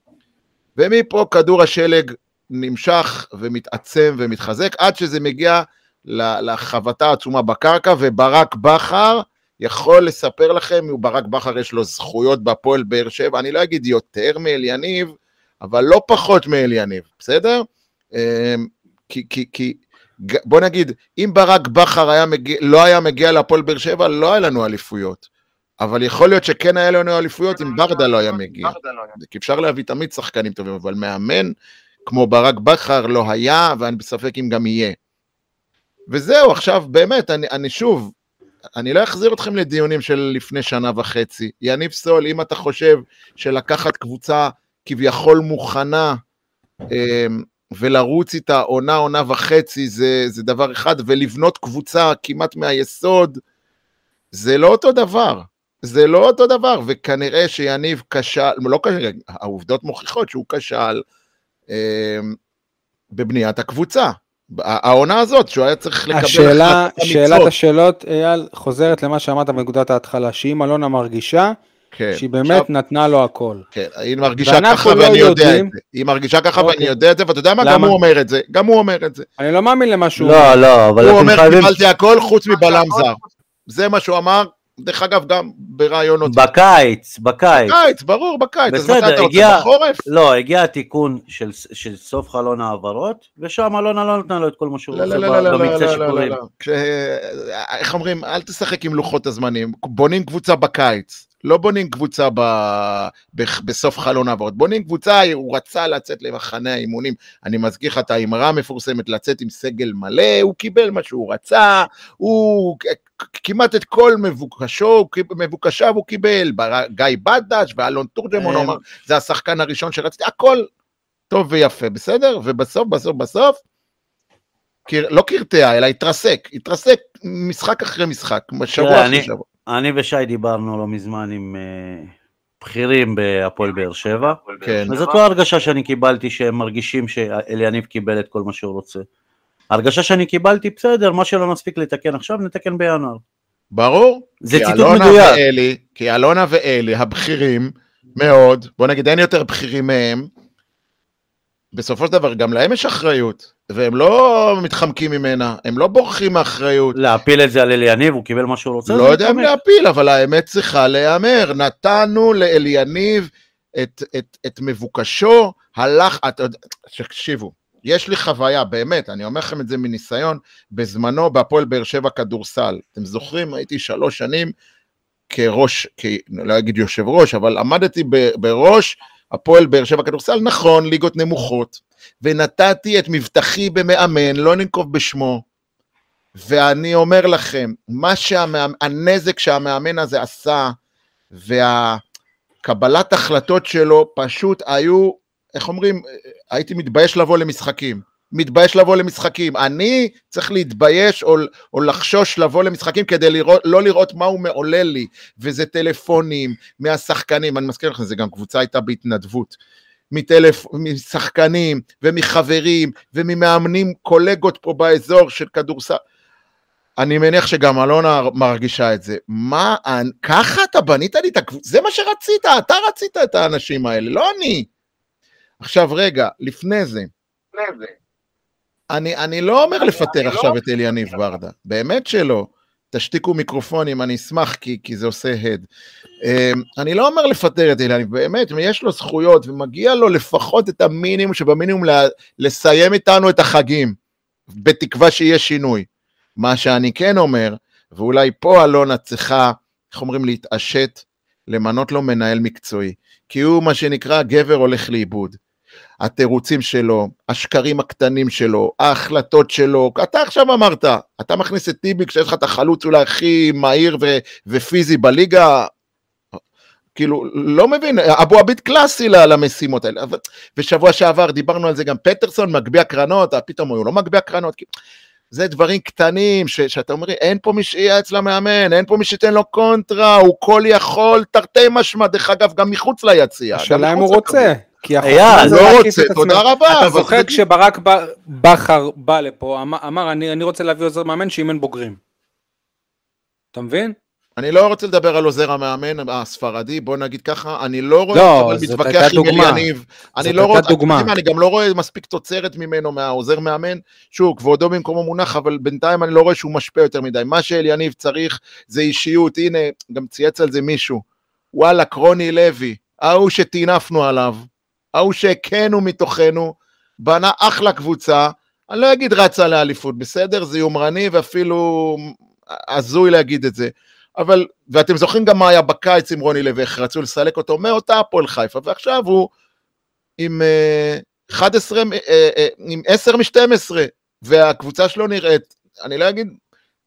ומפה כדור השלג נמשך ומתעצם ומתחזק, עד שזה מגיע לחבטה העצומה בקרקע, וברק בחר יכול לספר לכם, ברק בחר יש לו זכויות בפועל באר שבע, אני לא אגיד יותר מאליניב, אבל לא פחות מאליניב, בסדר? כי בוא נגיד, אם ברק בחר לא היה מגיע לפועל באר שבע, לא היה לנו אליפויות. אבל יכול להיות שכן היה לנו אליפויות, אם ברדה לא היה מגיע. כי אפשר להביא תמיד שחקנים טובים, אבל מאמן כמו ברק בחר לא היה, ואני בספק אם גם יהיה. וזהו, עכשיו באמת, אני שוב, אני לא אחזיר אתכם לדיונים של לפני שנה וחצי. יניב סול, אם אתה חושב שלקחת קבוצה כביכול מוכנה ולרוץ איתה עונה וחצי, זה דבר אחד, ולבנות קבוצה כמעט מהיסוד, זה לא אותו דבר. זה לא אותו דבר, וכנראה שיניב קשל, לא כנראה, העובדות מוכיחות שהוא קשל בבניית הקבוצה. העונה הזאת, שהוא היה צריך לקבל... שאלת השאלות, אייל, חוזרת למה שאמרת בנקודת ההתחלה, שאם אלונה מרגישה, שהיא באמת נתנה לו הכל. כן, היא מרגישה ככה ואני יודע את זה. היא מרגישה ככה ואני יודע את זה, ואתה יודע מה? גם הוא אומר את זה. גם הוא אומר את זה. אני לא מאמין למה שהוא אומר. לא, לא, אבל... הוא אומר, קיבלתי הכל חוץ מבלם זר. זה מה שהוא אמר, דרך אגב, גם ברעיונות. בקיץ. בקיץ, ברור, בקיץ. בסדר, הגיע... לא, הגיע התיקון של סוף חלון העברות, ושם אלונה לא נתנה לו את כל מה שהוא רוצה במצע שקוראים. איך אומרים, אל תשחק עם לוחות הזמנים. בונים קבוצה בקיץ. לא בונים קבוצה בסוף חלון העברות. בונים קבוצה, הוא רצה לצאת למחנה האימונים. אני מזכיר לך את האמרה המפורסמת, לצאת עם סגל מלא, הוא קיבל מה שהוא רצה, הוא... כמעט את כל מבוקשיו הוא קיבל, גיא בדש ואלון תורג'מון אומר, זה השחקן הראשון שרציתי, הכל טוב ויפה, בסדר? ובסוף, בסוף, לא קרטע, אלא התרסק משחק אחרי משחק, שבוע. אני ושי דיברנו לא מזמן עם בכירים בהפועל באר שבע, וזאת לא הרגשה שאני קיבלתי, שהם מרגישים שאליניב קיבל את כל מה שהוא רוצה. הרגשה שאני קיבלתי, בסדר, מה שלא נספיק לתקן עכשיו, נתקן בינואר. ברור. זה ציטוט מדויק. כי אלונה ואלי, הבכירים מאוד, בוא נגיד, אין יותר בכירים מהם, בסופו של דבר, גם להם יש אחריות, והם לא מתחמקים ממנה, הם לא בורחים מאחריות. להפיל את זה על אליניב, הוא קיבל מה שהוא רוצה. לא יודע אם להפיל, אבל האמת צריכה להיאמר, נתנו לאליניב את מבוקשו, הלך, תקשיבו, יש לי חוויה, באמת, אני אומר לכם את זה מניסיון, בזמנו, בהפועל באר שבע כדורסל, אתם זוכרים, הייתי 3 שנים, כראש, לא אגיד יושב ראש, אבל עמדתי בראש, הפועל באר שבע כדורסל, נכון, ליגות נמוכות, ונתתי את מבטחי במאמן, לא ננקוב בשמו, ואני אומר לכם, מה הנזק שהמאמן הזה עשה, והקבלת החלטות שלו, פשוט היו, איך אומרים, הייתי מתבייש לבוא למשחקים, אני צריך להתבייש או לחשוש לבוא למשחקים, כדי לא לראות מה הוא מעולה לי, וזה טלפונים מהשחקנים, אני מזכיר לכם, זה גם קבוצה הייתה בהתנדבות, משחקנים ומחברים וממאמנים קולגות פה באזור של כדורסל, אני מניח שגם אלונה מרגישה את זה, מה, ככה אתה בנית לי את הקבוצה, זה מה שרצית, אתה רצית את האנשים האלה, לא אני, עכשיו רגע, לפני זה, אני לא אומר לפטר עכשיו את אליניב ברדה, באמת שלא, תשתיקו מיקרופונים, אני אשמח כי זה עושה הד, אני לא אומר לפטר את אליניב, באמת, יש לו זכויות, ומגיע לו לפחות את המינימום, שבמינימום לסיים איתנו את החגים, בתקווה שיהיה שינוי, מה שאני כן אומר, ואולי פה אלונה צריכה, איך אומרים, להתעשת, למנות לו מנהל מקצועי, כי הוא מה שנקרא גבר הולך לאיבוד, התירוצים שלו, השקרים הקטנים שלו, ההחלטות שלו, אתה עכשיו אמרת, אתה מכניס את טיבי כשיש לך את החלוץ אולי הכי מהיר ופיזי בליגה, כאילו לא מבין, אבו עביד קלאסי למשימות האלה, ושבוע שעבר דיברנו על זה גם פטרסון, מגביע קרנות, פתאום הוא לא מגביע קרנות, זה דברים קטנים, שאתה אומרים, אין פה מי שיהיה אצל המאמן, אין פה מי שתן לו קונטרה, הוא כל יכול, תרתי משמע, דרך אגב, גם מחוץ ליציאה. השאלה אם הוא רוצה. אייל, לא רוצה, תודה רבה. אתה זוכר כשברק בחר בא לפה, אמר, אני רוצה להביא עוזר מאמן שאימן בוגרים. אתה מבין? אני לא רוצה לדבר על עוזר המאמן הספרדי, בוא נגיד ככה, אני לא רואה, אבל מתווכח עם אליניב, אני גם לא רואה מספיק תוצרת ממנו, מהעוזר מאמן, שהוא כבודו במקומו מונח, אבל בינתיים אני לא רואה שהוא משפיע יותר מדי, מה שאליניב צריך זה אישיות, הנה, גם צייץ על זה מישהו, וואלה, רוני לוי, ההוא שטינפנו עליו, ההוא שהקנו מתוכנו, בנה אחלה קבוצה, אני לא אגיד רצה לאליפות, בסדר? זה יומרני ואפילו עזוי להגיד את זה, אבל, ואתם זוכרים גם מה היה בקיץ עם רוני לוי, רצו לסלק אותו מאותה הפועל חיפה, ועכשיו הוא עם 11, עם 10 מ-12, והקבוצה שלו נראית, אני לא אגיד,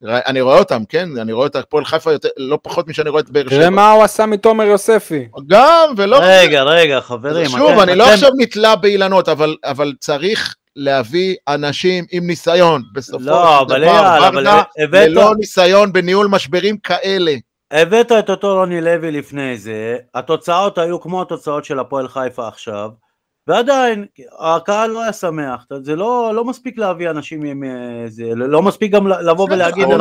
אני רואה אותם, כן? אני רואה את הפועל חיפה לא פחות משאני רואה את באר שבע. תראה מה הוא עשה מתומר יוספי. גם, ולא... רגע, חברים. שוב, אני לא עכשיו נתלה באילנות, אבל צריך להביא אנשים עם ניסיון. בסופו של דבר, ברדה ללא ניסיון בניהול משברים כאלה. הבאת את אותו רוני לוי לפני זה, התוצאות היו כמו התוצאות של הפועל חיפה עכשיו, ועדיין, הקהל לא היה שמח, זה לא מספיק להביא אנשים עם זה, לא מספיק גם לבוא ולהגיד... אתה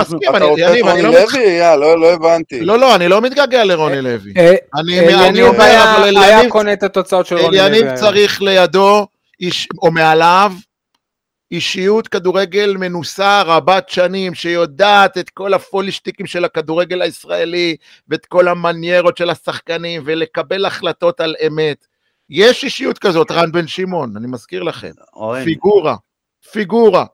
רוצה רוני לוי? לא הבנתי. לא, אני לא מתגעגע לרוני לוי. אליניב היה קונה את התוצאות של רוני לוי. אליניב צריך לידו, או מעליו, אישיות כדורגל מנוסה רבת שנים, שיודעת את כל הפולישטיקים של הכדורגל הישראלי, ואת כל המניירות של השחקנים, ולקבל החלטות על אמת. יש אישיות כזאת, רן בן שימון, אני מזכיר לכם. פיגורה.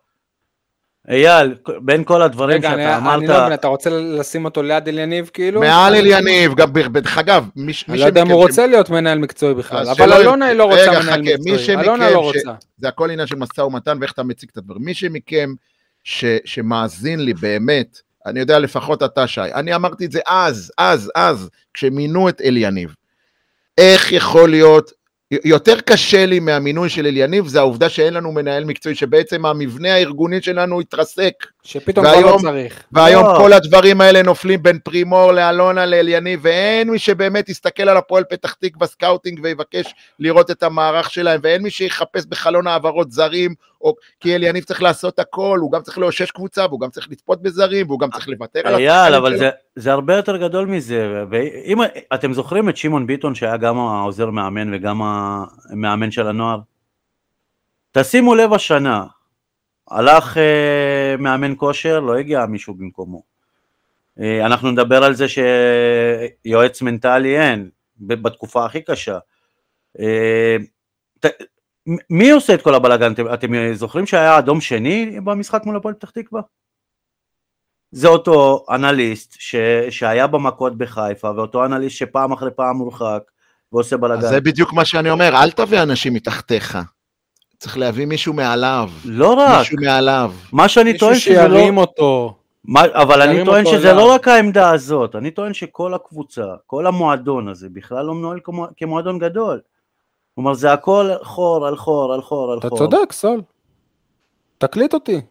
אייל, בין כל הדברים שאתה אמרת... אני לא מבין, אתה רוצה לשים אותו ליד אליניב כאילו? מעל אליניב, גם בדרך אגב. אני לא יודע אם הוא רוצה להיות מנהל מקצועי בכלל, אבל אלונה לא רוצה מנהל מקצועי. אלונה לא רוצה. זה הכל עניין של משא ומתן ואיך אתה מציג את הדברים. מי שמכם שמאזין לי באמת, אני יודע לפחות אתה שי, אני אמרתי את זה אז, כשמינו את אליניב. איך יכול להיות, יותר קשה לי מהמינוי של אליניב, זה העובדה שאין לנו מנהל מקצועי, שבעצם המבנה הארגונית שלנו התרסק. שפתאום לא צריך. והיום כל הדברים האלה נופלים בין פרימור לאלונה לאליניב, ואין מי שבאמת יסתכל על הפועל פתח תיק בסקאוטינג, ויבקש לראות את המערך שלהם, ואין מי שיחפש בחלון העברות זרים, כי אליניב צריך לעשות הכל, הוא גם צריך לאושש קבוצה, והוא גם צריך לצפות בזרים, והוא גם צריך לוותר על... אייל, אבל זה הרבה יותר גדול מזה, ואם אתם זוכרים את שמעון ביטון, שהיה גם העוזר מאמן וגם המאמן של הנוער, תשימו לב השנה, הלך מאמן כושר, לא הגיע מישהו במקומו. אנחנו נדבר על זה שיועץ מנטלי אין, בתקופה הכי קשה. מי עושה את כל הבלגן? אתם זוכרים שהיה אדום שני במשחק מול הפועל פתח תקווה? זה אותו אנליסט שהיה במכות בחיפה, ואותו אנליסט שפעם אחרי פעם מורחק, ועושה בלגן. זה בדיוק מה שאני אומר, אל תביא אנשים מתחתיך. צריך להביא מישהו מעליו. לא רק. מישהו מעליו. מה שאני טוען שזה לא... מישהו שירים אותו. אבל אני טוען שזה לא רק העמדה הזאת, אני טוען שכל הקבוצה, כל המועדון הזה, בכלל לא מנועל כמועדון גדול. כלומר, זה הכל חור על חור. אתה צודק, סול. תקליט אותי.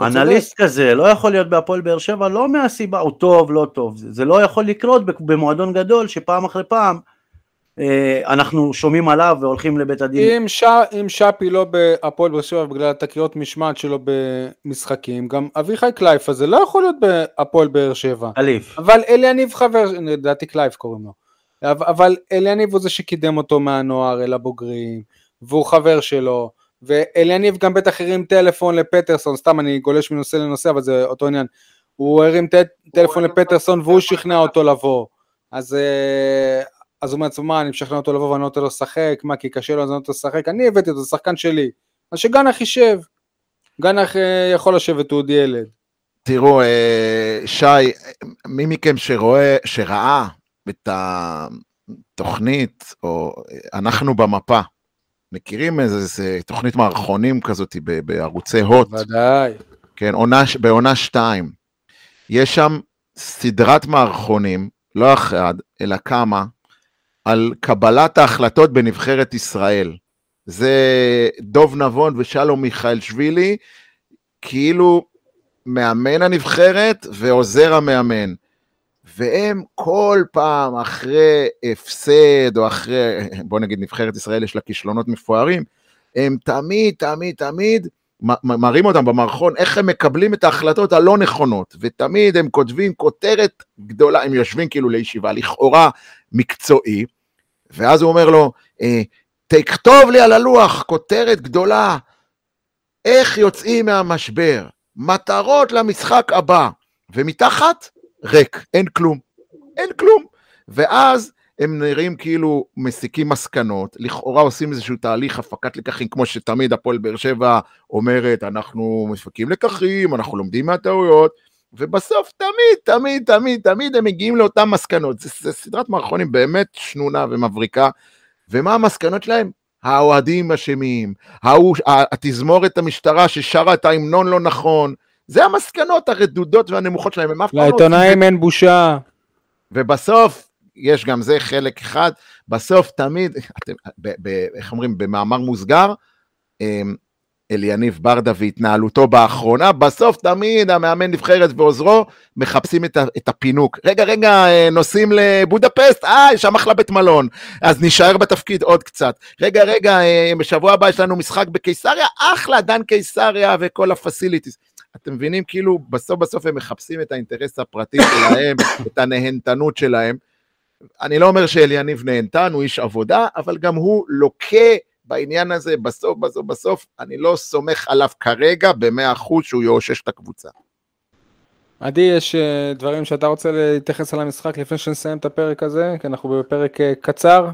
אנליסט כזה, לא יכול להיות בהפועל באר שבע, לא מהסיבה, הוא טוב, לא טוב. זה לא יכול לקרות במועדון גדול, שפעם אחרי פעם, אנחנו שומעים עליו והולכים לבית הדין. אם שפי לא בהפועל באר שבע, בגלל התקריות משמעת שלו במשחקים, גם אביחי קלייף הזה לא יכול להיות בהפועל באר שבע. אליף. אבל אליניב חבר, לדעתי קלייף קוראים לו. אבל אליניב הוא זה שקידם אותו מהנוער אל הבוגרים, והוא חבר שלו, ואליניב גם בטח הרים טלפון לפטרסון, סתם אני גולש מנושא לנושא, אבל זה אותו עניין, הוא הרים טלפון לפטרסון, והוא שכנע אותו לבוא, אז הוא מעצמו, מה, אני משכנע אותו לבוא, ואני לא אותו לשחק, מה, כי קשה לו, אז אני לא אותו לשחק, אני הבאתי אותו, זה שחקן שלי, אז שגנח יישב, גנח יכול לשבת, הוא עוד ילד. תראו, שי, מי מכם שראה, את התוכנית, או אנחנו במפה, מכירים איזה תוכנית מערכונים כזאת בערוצי הוט, ודאי. כן, בעונה 2, יש שם סדרת מערכונים, לא אחד, אלא כמה, על קבלת ההחלטות בנבחרת ישראל. זה דוב נבון ושלום מיכאל שבילי, כאילו מאמן הנבחרת ועוזר המאמן. והם כל פעם אחרי הפסד, או אחרי, בוא נגיד נבחרת ישראל יש לה כישלונות מפוארים, הם תמיד מראים אותם במערכון, איך הם מקבלים את ההחלטות הלא נכונות, ותמיד הם כותבים כותרת גדולה, הם יושבים כאילו לישיבה, לכאורה מקצועי, ואז הוא אומר לו, תכתוב לי על הלוח, כותרת גדולה, איך יוצאים מהמשבר, מטרות למשחק הבא, ומתחת, ריק, אין כלום, ואז הם נראים כאילו מסיקים מסקנות, לכאורה עושים איזשהו תהליך הפקת לקחים, כמו שתמיד הפועל באר שבע אומרת, אנחנו מפקים לקחים, אנחנו לומדים מהטעויות, ובסוף תמיד הם מגיעים לאותן מסקנות, זה סדרת מערכונים באמת שנונה ומבריקה, ומה המסקנות שלהם? האוהדים אשמים, התזמורת המשטרה ששרה את ההמנון לא נכון, זה המסקנות הרדודות והנמוכות שלהם. לעיתונאים אין בושה. ובסוף, יש גם זה חלק אחד, בסוף תמיד, איך אומרים, במאמר מוסגר, אליניב ברדה והתנהלותו באחרונה, בסוף תמיד המאמן נבחרת ועוזרו, מחפשים את הפינוק. רגע, נוסעים לבודפסט, יש שם אחלה בית מלון, אז נשאר בתפקיד עוד קצת. רגע, בשבוע הבא יש לנו משחק בקיסריה, אחלה, דן קיסריה וכל הפסיליטיז. אתם מבינים, כאילו, בסוף הם מחפשים את האינטרס הפרטי שלהם, את הנהנתנות שלהם. אני לא אומר שאליניב נהנתן, הוא איש עבודה, אבל גם הוא לוקה בעניין הזה, בסוף, אני לא סומך עליו כרגע, ב100% שהוא יאושש את הקבוצה. עדי, יש דברים שאתה רוצה להתייחס על המשחק, לפני שנסיים את הפרק הזה, כי אנחנו בפרק קצר,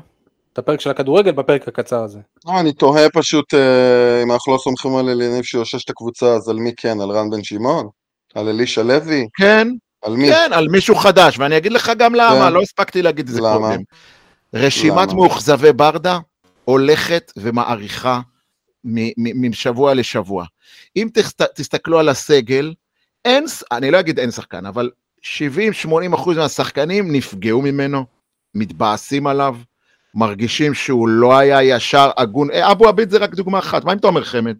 את הפרק של הכדורגל בפרק הקצר הזה. לא, אני תוהה פשוט, אם אנחנו לא סומכים על אליניב שיאושש את הקבוצה, אז על מי כן? על רן בן שימון? על אלישע לוי? כן. על מי? כן, על מישהו חדש, ואני אגיד לך גם למה, לא הספקתי להגיד את זה קודם. רשימת מאוכזבי ברדה הולכת ומעריכה משבוע לשבוע. אם תסתכלו על הסגל, אני לא אגיד אין שחקן, אבל 70-80% מהשחקנים נפגעו ממנו, מתבאסים עליו, מרגישים שהוא לא היה ישר הגון. אבו עביד זה רק דוגמה אחת, מה אם אתה אומר חמד?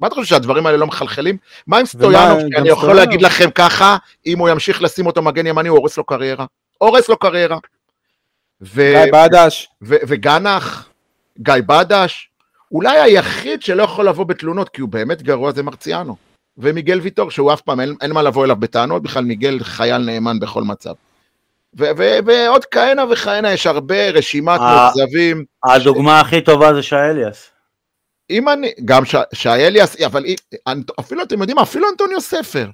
מה אתה חושב שהדברים האלה לא מחלחלים? מה עם סטויאנוב? אני יכול להגיד לכם ככה, אם הוא ימשיך לשים אותו מגן ימני, הוא הורס לו קריירה. וגנח, גיא בדש, אולי היחיד שלא יכול לבוא בתלונות, כי הוא באמת גרוע זה מרציאנו. ומיגל ויטור, שהוא אף פעם אין מה לבוא אליו בטענות, בכלל מיגל חייל נאמן בכל מצב. ועוד כהנה וכהנה, יש הרבה רשימת מוצבים. הדוגמה הכי טובה זה שהאליאס. אם אני, גם שהאליאס, אבל אפילו, אתם יודעים, אפילו אנטוניו ספר.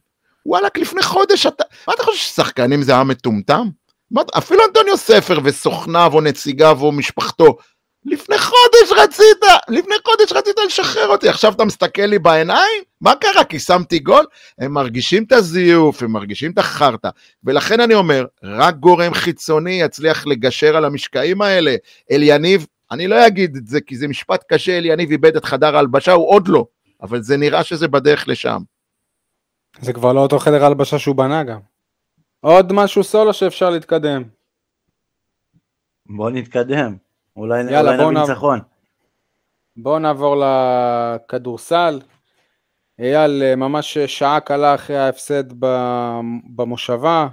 וואלק, לפני חודש, מה אתה חושב ששחקנים זה המטומטם? אפילו אנטוניו ספר וסוכניו או נציגיו או משפחתו, לפני חודש רצית לשחרר אותי, עכשיו אתה מסתכל לי בעיניים, מה קרה? כי שמתי גול, הם מרגישים את הזיוף, הם מרגישים את החרטה, ולכן אני אומר, רק גורם חיצוני יצליח לגשר על המשקעים האלה. אליניב, אני לא אגיד את זה, כי זה משפט קשה, אליניב איבד את חדר ההלבשה, הוא עוד לא, אבל זה נראה שזה בדרך לשם. זה כבר לא אותו חדר ההלבשה שהוא בנה גם. עוד משהו סולו שאפשר להתקדם. בוא נתקדם. אולי נביא ניצחון. בואו נעבור לכדורסל. אייל ממש שעה קלה אחרי ההפסד במושבה,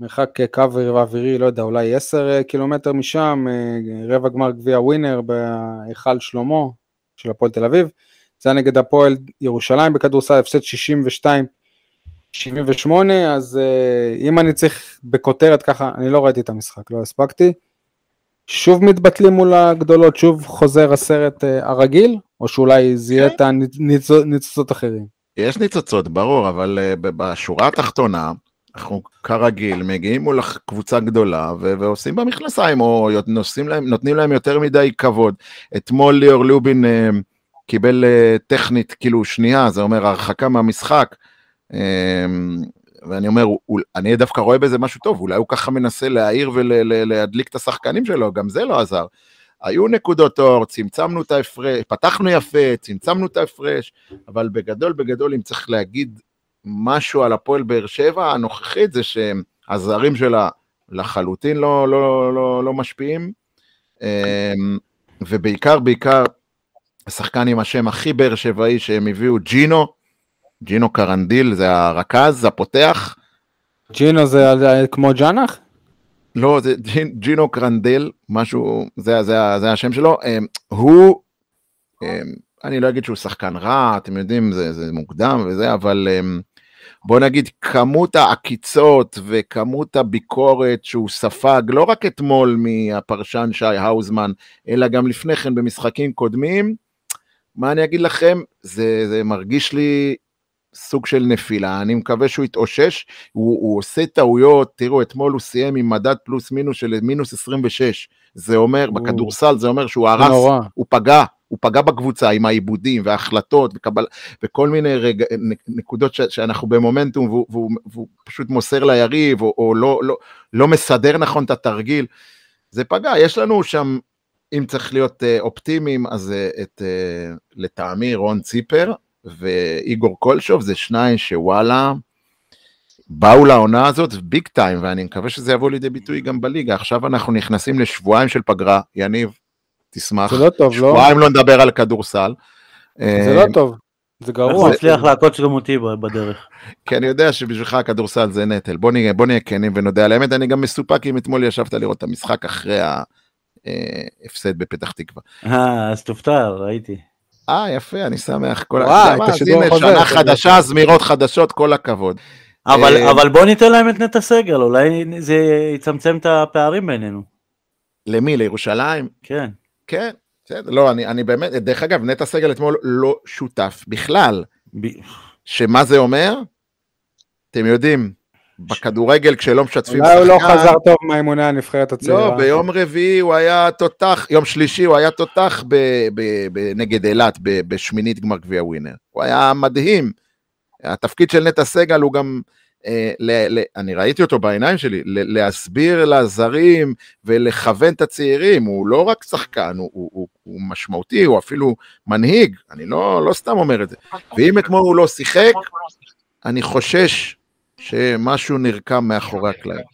מרחק קו אווירי, לא יודע, אולי 10 קילומטר משם, רבע גמר גביע ווינר בהיכל שלמה של הפועל תל אביב. זה נגד הפועל ירושלים בכדורסל, הפסד 62-78, אז אם אני צריך בכותרת ככה, אני לא ראיתי את המשחק, לא הספקתי. שוב מתבטלים מול הגדולות, שוב חוזר הסרט הרגיל, או שאולי זיהה את הניצוצות אחרים? יש ניצוצות, ברור, אבל בשורה התחתונה, אנחנו כרגיל מגיעים מול קבוצה גדולה, ועושים במכנסיים, או נותנים להם יותר מדי כבוד. אתמול ליאור לובין קיבל טכנית, כאילו שנייה, זה אומר הרחקה מהמשחק, ואני אומר, אני דווקא רואה בזה משהו טוב, אולי הוא ככה מנסה להעיר ולהדליק את השחקנים שלו, גם זה לא עזר. היו נקודות אור, צמצמנו את ההפרש, פתחנו יפה, צמצמנו את ההפרש, אבל בגדול, אם צריך להגיד משהו על הפועל באר שבע, הנוכחית זה שהזרים שלה לחלוטין לא משפיעים, ובעיקר, השחקן עם השם הכי באר שבעי שהם הביאו, ג'ינו קרנדיל, זה הרכז, זה הפותח. ג'ינו זה כמו ג'נח? לא, זה ג'ינו קרנדיל, משהו, זה השם שלו. הוא, אני לא אגיד שהוא שחקן רע, אתם יודעים, זה מוקדם וזה, אבל בוא נגיד, כמות העקיצות וכמות הביקורת שהוא ספג, לא רק אתמול מהפרשן שי האוזמן, אלא גם לפני כן במשחקים קודמים, מה אני אגיד לכם? זה מרגיש לי סוג של נפילה, אני מקווה שהוא יתאושש, הוא עושה טעויות, תראו, אתמול הוא סיים עם מדד פלוס מינוס של מינוס 26, זה אומר, בכדורסל זה אומר שהוא הרס, הוא פגע בקבוצה עם העיבודים וההחלטות, וכל מיני נקודות שאנחנו במומנטום, והוא פשוט מוסר ליריב, או לא מסדר נכון את התרגיל, זה פגע, יש לנו שם, אם צריך להיות אופטימיים, אז לטעמי רון ציפר, ואיגור קולשוב, זה שניים שוואלה, באו לעונה הזאת ביג טיים, ואני מקווה שזה יבוא לידי ביטוי גם בליגה. עכשיו אנחנו נכנסים לשבועיים של פגרה, יניב, תשמח, לא טוב, שבועיים לא נדבר על כדורסל. זה לא טוב, זה גרוע. אני אצליח להקות שגם אותי בדרך. כי אני יודע שבשבילך הכדורסל זה נטל, בוא נהיה כנים ונודע על האמת, אני גם מסופק אם אתמול ישבת לראות את המשחק אחרי ההפסד בפתח תקווה. אז תופתר, ראיתי. יפה, אני שמח. אז הנה, שנה חדשה, זמירות חדשות, כל הכבוד. אבל בוא ניתן להם את נטע סגל, אולי זה יצמצם את הפערים בינינו. למי? לירושלים? כן. כן, לא, אני באמת, דרך אגב, נטע סגל אתמול לא שותף בכלל. שמה זה אומר? אתם יודעים, בכדורגל כשלא משתפים שחקן. אולי הוא לא חזר טוב מהאימונה הנבחרת הצעירה. לא, ביום רביעי הוא היה תותח, יום שלישי הוא היה תותח נגד אילת, בשמינית גמר גביע ווינר. הוא היה מדהים. התפקיד של נטע סגל הוא גם, אני ראיתי אותו בעיניים שלי, להסביר לעזרים ולכוון את הצעירים, הוא לא רק שחקן, הוא משמעותי, הוא אפילו מנהיג, אני לא סתם אומר את זה, ואם אתמול הוא לא שיחק, אני חושש שמשהו נרקם מאחורי הקלעים.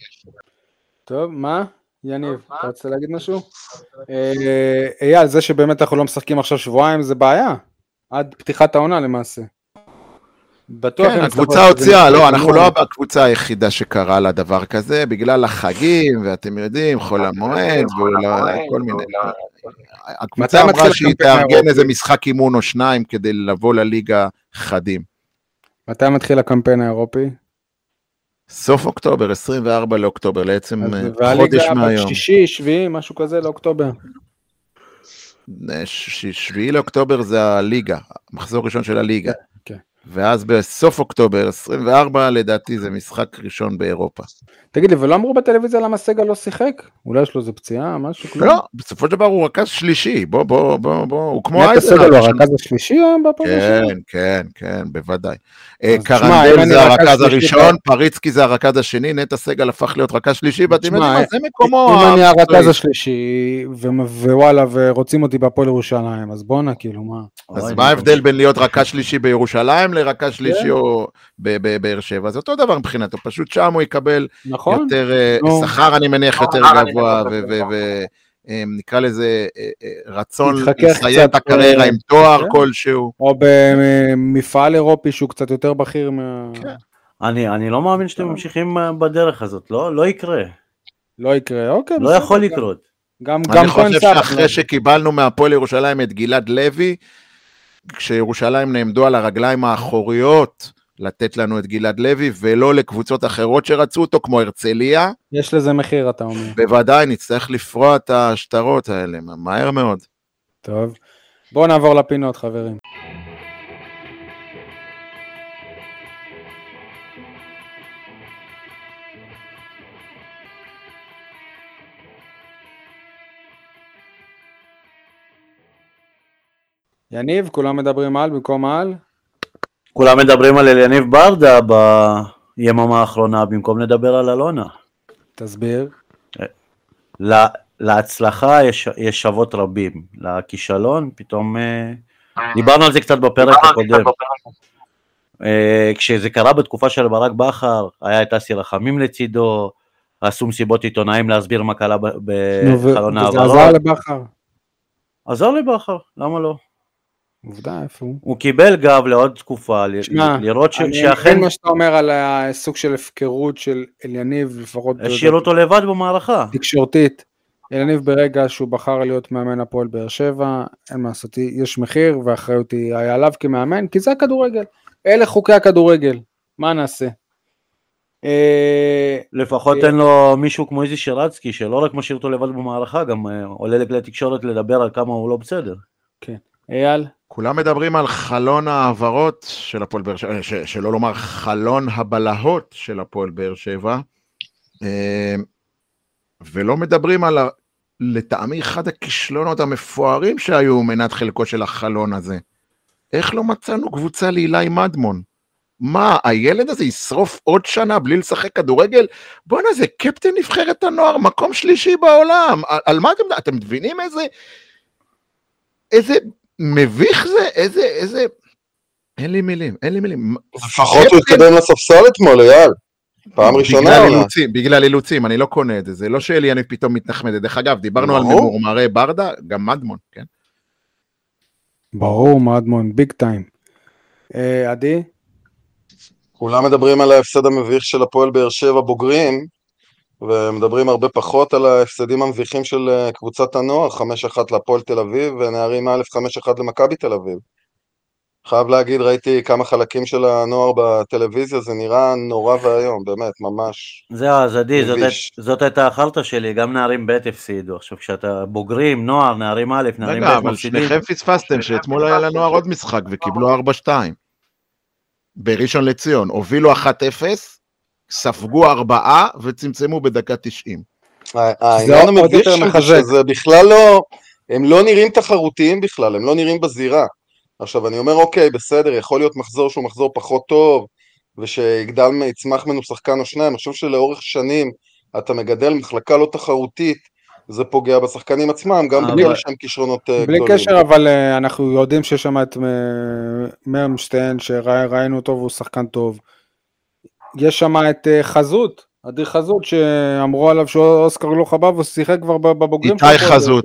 טוב, מה? יניב, אתה רוצה להגיד משהו? אייל, זה שבאמת אנחנו לא משחקים עכשיו שבועיים, זה בעיה, עד פתיחת העונה למעשה. כן, הקבוצה הוציאה, לא, אנחנו לא הקבוצה היחידה שקרה לה דבר כזה, בגלל החגים, ואתם יודעים, חול המועד, וכל מיני, הקבוצה אמרה שהיא תארגן איזה משחק אימון או שניים, כדי לבוא לליגה חדים. מתי מתחיל הקמפיין האירופי? סוף אוקטובר, 24 לאוקטובר, לעצם חודש מהיום. שישי, שביעי, משהו כזה לאוקטובר. 7 לאוקטובר זה הליגה, המחזור ראשון של הליגה. ואז בסוף אוקטובר, 24, לדעתי זה משחק ראשון באירופה. תגיד לי, ולא אמרו בטלוויזיה למה סגל לא שיחק? אולי יש לו איזה פציעה, משהו כלום? לא, בסופו של דבר הוא רכז שלישי, בוא, הוא כמו אייזן. נטע סגל הוא הרכז השלישי בפעם הראשונה? כן, בוודאי. קרנדל זה הרכז הראשון, פריצקי זה הרכז השני, נטע סגל הפך להיות רכז שלישי, ואתם יודעים מה, זה מקומו. אם אני הרכז השלישי, ווואלה, ורוצים אותי בפועל ירושלים, אז בוא כאילו מה. אז מה ההבדל בין להיות רכז שלישי בירושלים לרכז שלישי או בבאר שבע? זה אותו דבר מבחינתו, פשוט שם הוא יקבל יותר שכר, אני מניח יותר גבוה, ונקרא לזה רצון לסיים את הקריירה עם תואר כלשהו. או במפעל אירופי שהוא קצת יותר בכיר. אני לא מאמין שאתם ממשיכים בדרך הזאת, לא יקרה. לא יקרה, אוקיי. לא יכול לקרות. אני חושב שאחרי שקיבלנו מהפועל ירושלים את גלעד לוי, כשירושלים נעמדו על הרגליים האחוריות לתת לנו את גלעד לוי, ולא לקבוצות אחרות שרצו אותו, כמו הרצליה. יש לזה מחיר, אתה אומר. בוודאי, נצטרך לפרוע את השטרות האלה, מהר מאוד. טוב, בואו נעבור לפינות, חברים. יניב, כולם מדברים על, במקום על? כולם מדברים על אליניב ברדה ביממה האחרונה, במקום לדבר על אלונה. תסביר. להצלחה יש שוות רבים, לכישלון פתאום, דיברנו על זה קצת בפרק הקודם. כשזה קרה בתקופה של ברק בחר, היה את אסי רחמים לצידו, עשו מסיבות עיתונאים להסביר מה קרה בחלון העברות. וזה עזר לבחר. עזר לבחר, למה לא? עובדה, איפה הוא? הוא קיבל גב לעוד תקופה, לראות שאכן... אני מה שאתה אומר על הסוג של הפקרות של אליניב, לפחות... השאיר אותו לבד במערכה. תקשורתית. אליניב ברגע שהוא בחר להיות מאמן הפועל באר שבע, אין מה לעשות, יש מחיר, ואחריות היה עליו כמאמן, כי זה הכדורגל. אלה חוקי הכדורגל. מה נעשה? לפחות אין לו מישהו כמו איזי שרצקי, שלא רק משאיר אותו לבד במערכה, גם עולה לכלי תקשורת לדבר על כמה הוא לא בסדר. כן. אייל? כולם מדברים על חלון העברות של הפועל באר שבע, שלא לומר חלון הבלהות של הפועל באר שבע, ולא מדברים על, לטעמי, אחד הכישלונות המפוארים שהיו מנת חלקו של החלון הזה. איך לא מצאנו קבוצה לאילי מדמון? מה, הילד הזה ישרוף עוד שנה בלי לשחק כדורגל? בוא'נה, זה קפטן נבחרת הנוער, מקום שלישי בעולם. על מה אתם מבינים איזה... מביך זה, איזה אין לי מילים, אין לי מילים. לפחות הוא התקדם לספסל אתמול, אייל. פעם ראשונה. בגלל אילוצים, אני לא קונה את זה. זה לא שאלי אני פתאום מתנחמדת. דרך אגב, דיברנו על ממורמרי ברדה, גם מדמון, כן? ברור, מדמון, ביג טיים. עדי? כולם מדברים על ההפסד המביך של הפועל באר שבע בוגרים, ומדברים הרבה פחות על ההפסדים המביכים של קבוצת הנוער, 5-1 לפועל תל אביב, ונערים א' 5-1 למכבי תל אביב. חייב להגיד, ראיתי כמה חלקים של הנוער בטלוויזיה, זה נראה נורא והיום, באמת, ממש. זהו, אז עדי, זאת הייתה החלטה שלי, גם נערים ב' הפסידו. עכשיו, כשאתה בוגרים, נוער, נערים א', נערים ב' מפסידים. רגע, אבל שניכם פספסתם שאתמול היה לנוער עוד משחק, וקיבלו 4-2. בראשון לציון, הובילו 1-0, ספגו 4 וצמצמו בדקה 90. העניין המביא שלך שזה בכלל לא, הם לא נראים תחרותיים בכלל, הם לא נראים בזירה. עכשיו אני אומר אוקיי, בסדר, יכול להיות מחזור שהוא מחזור פחות טוב, ושיגדל יצמח מנו שחקן או שניים, אני חושב שלאורך שנים אתה מגדל מחלקה לא תחרותית, זה פוגע בשחקנים עצמם, גם בגלל שהם כישרונות גדולים. בלי קשר, אבל אנחנו יודעים שיש שם את מרמשטיין, שראינו אותו והוא שחקן טוב, יש שם את חזות, עדי חזות, שאמרו עליו שאוסקר לא חבב, הוא שיחק כבר בבוגרים. איתי חזות.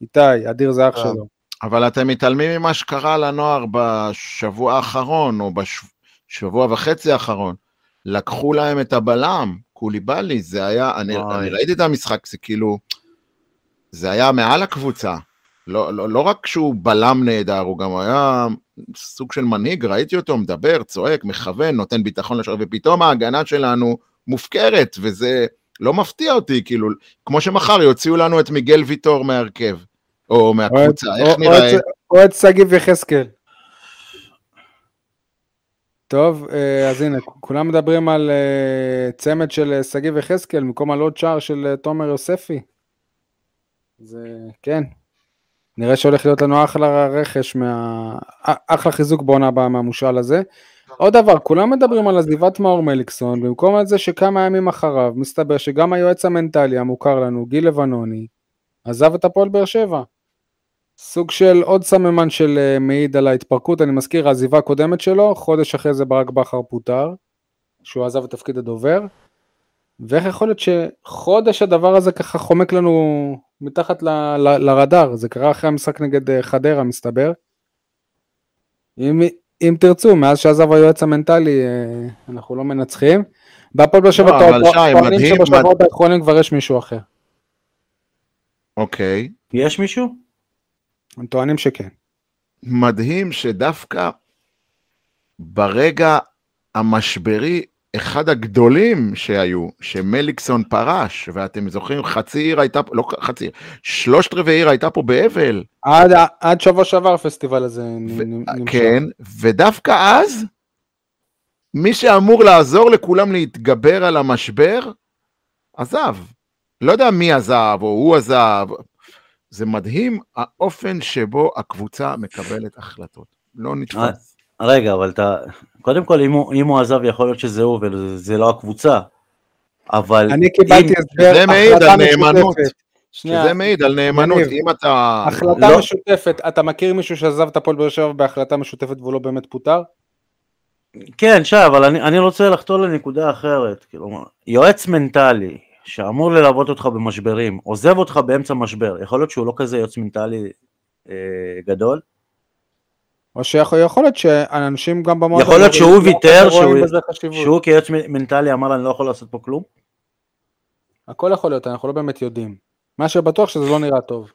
איתי, אדיר זה אח שלו. אבל אתם מתעלמים ממה שקרה לנוער בשבוע האחרון, או בשבוע וחצי האחרון, לקחו להם את הבלם, קוליבאלי, זה היה, אני ראיתי את המשחק, זה כאילו, זה היה מעל הקבוצה, לא רק שהוא בלם נהדר, הוא גם היה סוג של מנהיג, ראיתי אותו מדבר, צועק, מכוון, נותן ביטחון לשאר, ופתאום ההגנה שלנו מופקרת, וזה לא מפתיע אותי, כאילו, כמו שמחר יוציאו לנו את מיגל ויטור מהרכב, או מהקבוצה, איך נראה? או את סגי ויחזקאל. טוב, אז הנה, כולם מדברים על צמד של סגי ויחזקאל, מקום על עוד שער של תומר יוספי. זה, כן. נראה שהולך להיות לנו אחלה רכש, אחלה חיזוק בעונה הבאה מהמושל הזה. עוד דבר, כולם מדברים על עזיבת מאור מליקסון, במקום על זה שכמה ימים אחריו, מסתבר שגם היועץ המנטלי המוכר לנו, גיל לבנוני, עזב את הפועל באר שבע. סוג של עוד סממן של מעיד על ההתפרקות, אני מזכיר, העזיבה הקודמת שלו, חודש אחרי זה ברק בחר פוטר, שהוא עזב את תפקיד הדובר, ואיך יכול להיות שחודש הדבר הזה ככה חומק לנו מתחת לרדאר, זה קרה אחרי המשחק נגד חדרה, מסתבר. אם תרצו, מאז שעזב היועץ המנטלי, אנחנו לא מנצחים, והפועל באר שבע טוענים שבשבועות האחרונים כבר יש מישהו אחר. אוקיי. יש מישהו? הם טוענים שכן. מדהים שדווקא ברגע המשברי, אחד הגדולים שהיו, שמליקסון פרש, ואתם זוכרים, חצי עיר הייתה פה, לא חצי עיר, 3/4 עיר הייתה פה באבל. עד שבוע שעבר הפסטיבל הזה נמשך. כן, ודווקא אז, מי שאמור לעזור לכולם להתגבר על המשבר, עזב. לא יודע מי עזב או הוא עזב, זה מדהים האופן שבו הקבוצה מקבלת החלטות, לא נתפס. רגע, אבל אתה, קודם כל אם הוא עזב יכול להיות שזה הוא וזה לא הקבוצה, אבל אני קיבלתי הסבר, זה מעיד על נאמנות, שזה מעיד על נאמנות, אם אתה... החלטה משותפת, אתה מכיר מישהו שעזב את הפועל באר שבע בהחלטה משותפת והוא לא באמת פוטר? כן, שי, אבל אני רוצה לחתור לנקודה אחרת, כאילו, יועץ מנטלי, שאמור ללוות אותך במשברים, עוזב אותך באמצע משבר, יכול להיות שהוא לא כזה יועץ מנטלי גדול? או שיכול להיות שאנשים גם במועד... יכול להיות שהוא ויתר, שהוא כיועץ מנטלי אמר אני לא יכול לעשות פה כלום? הכל יכול להיות, אנחנו לא באמת יודעים. מה שבטוח שזה לא נראה טוב.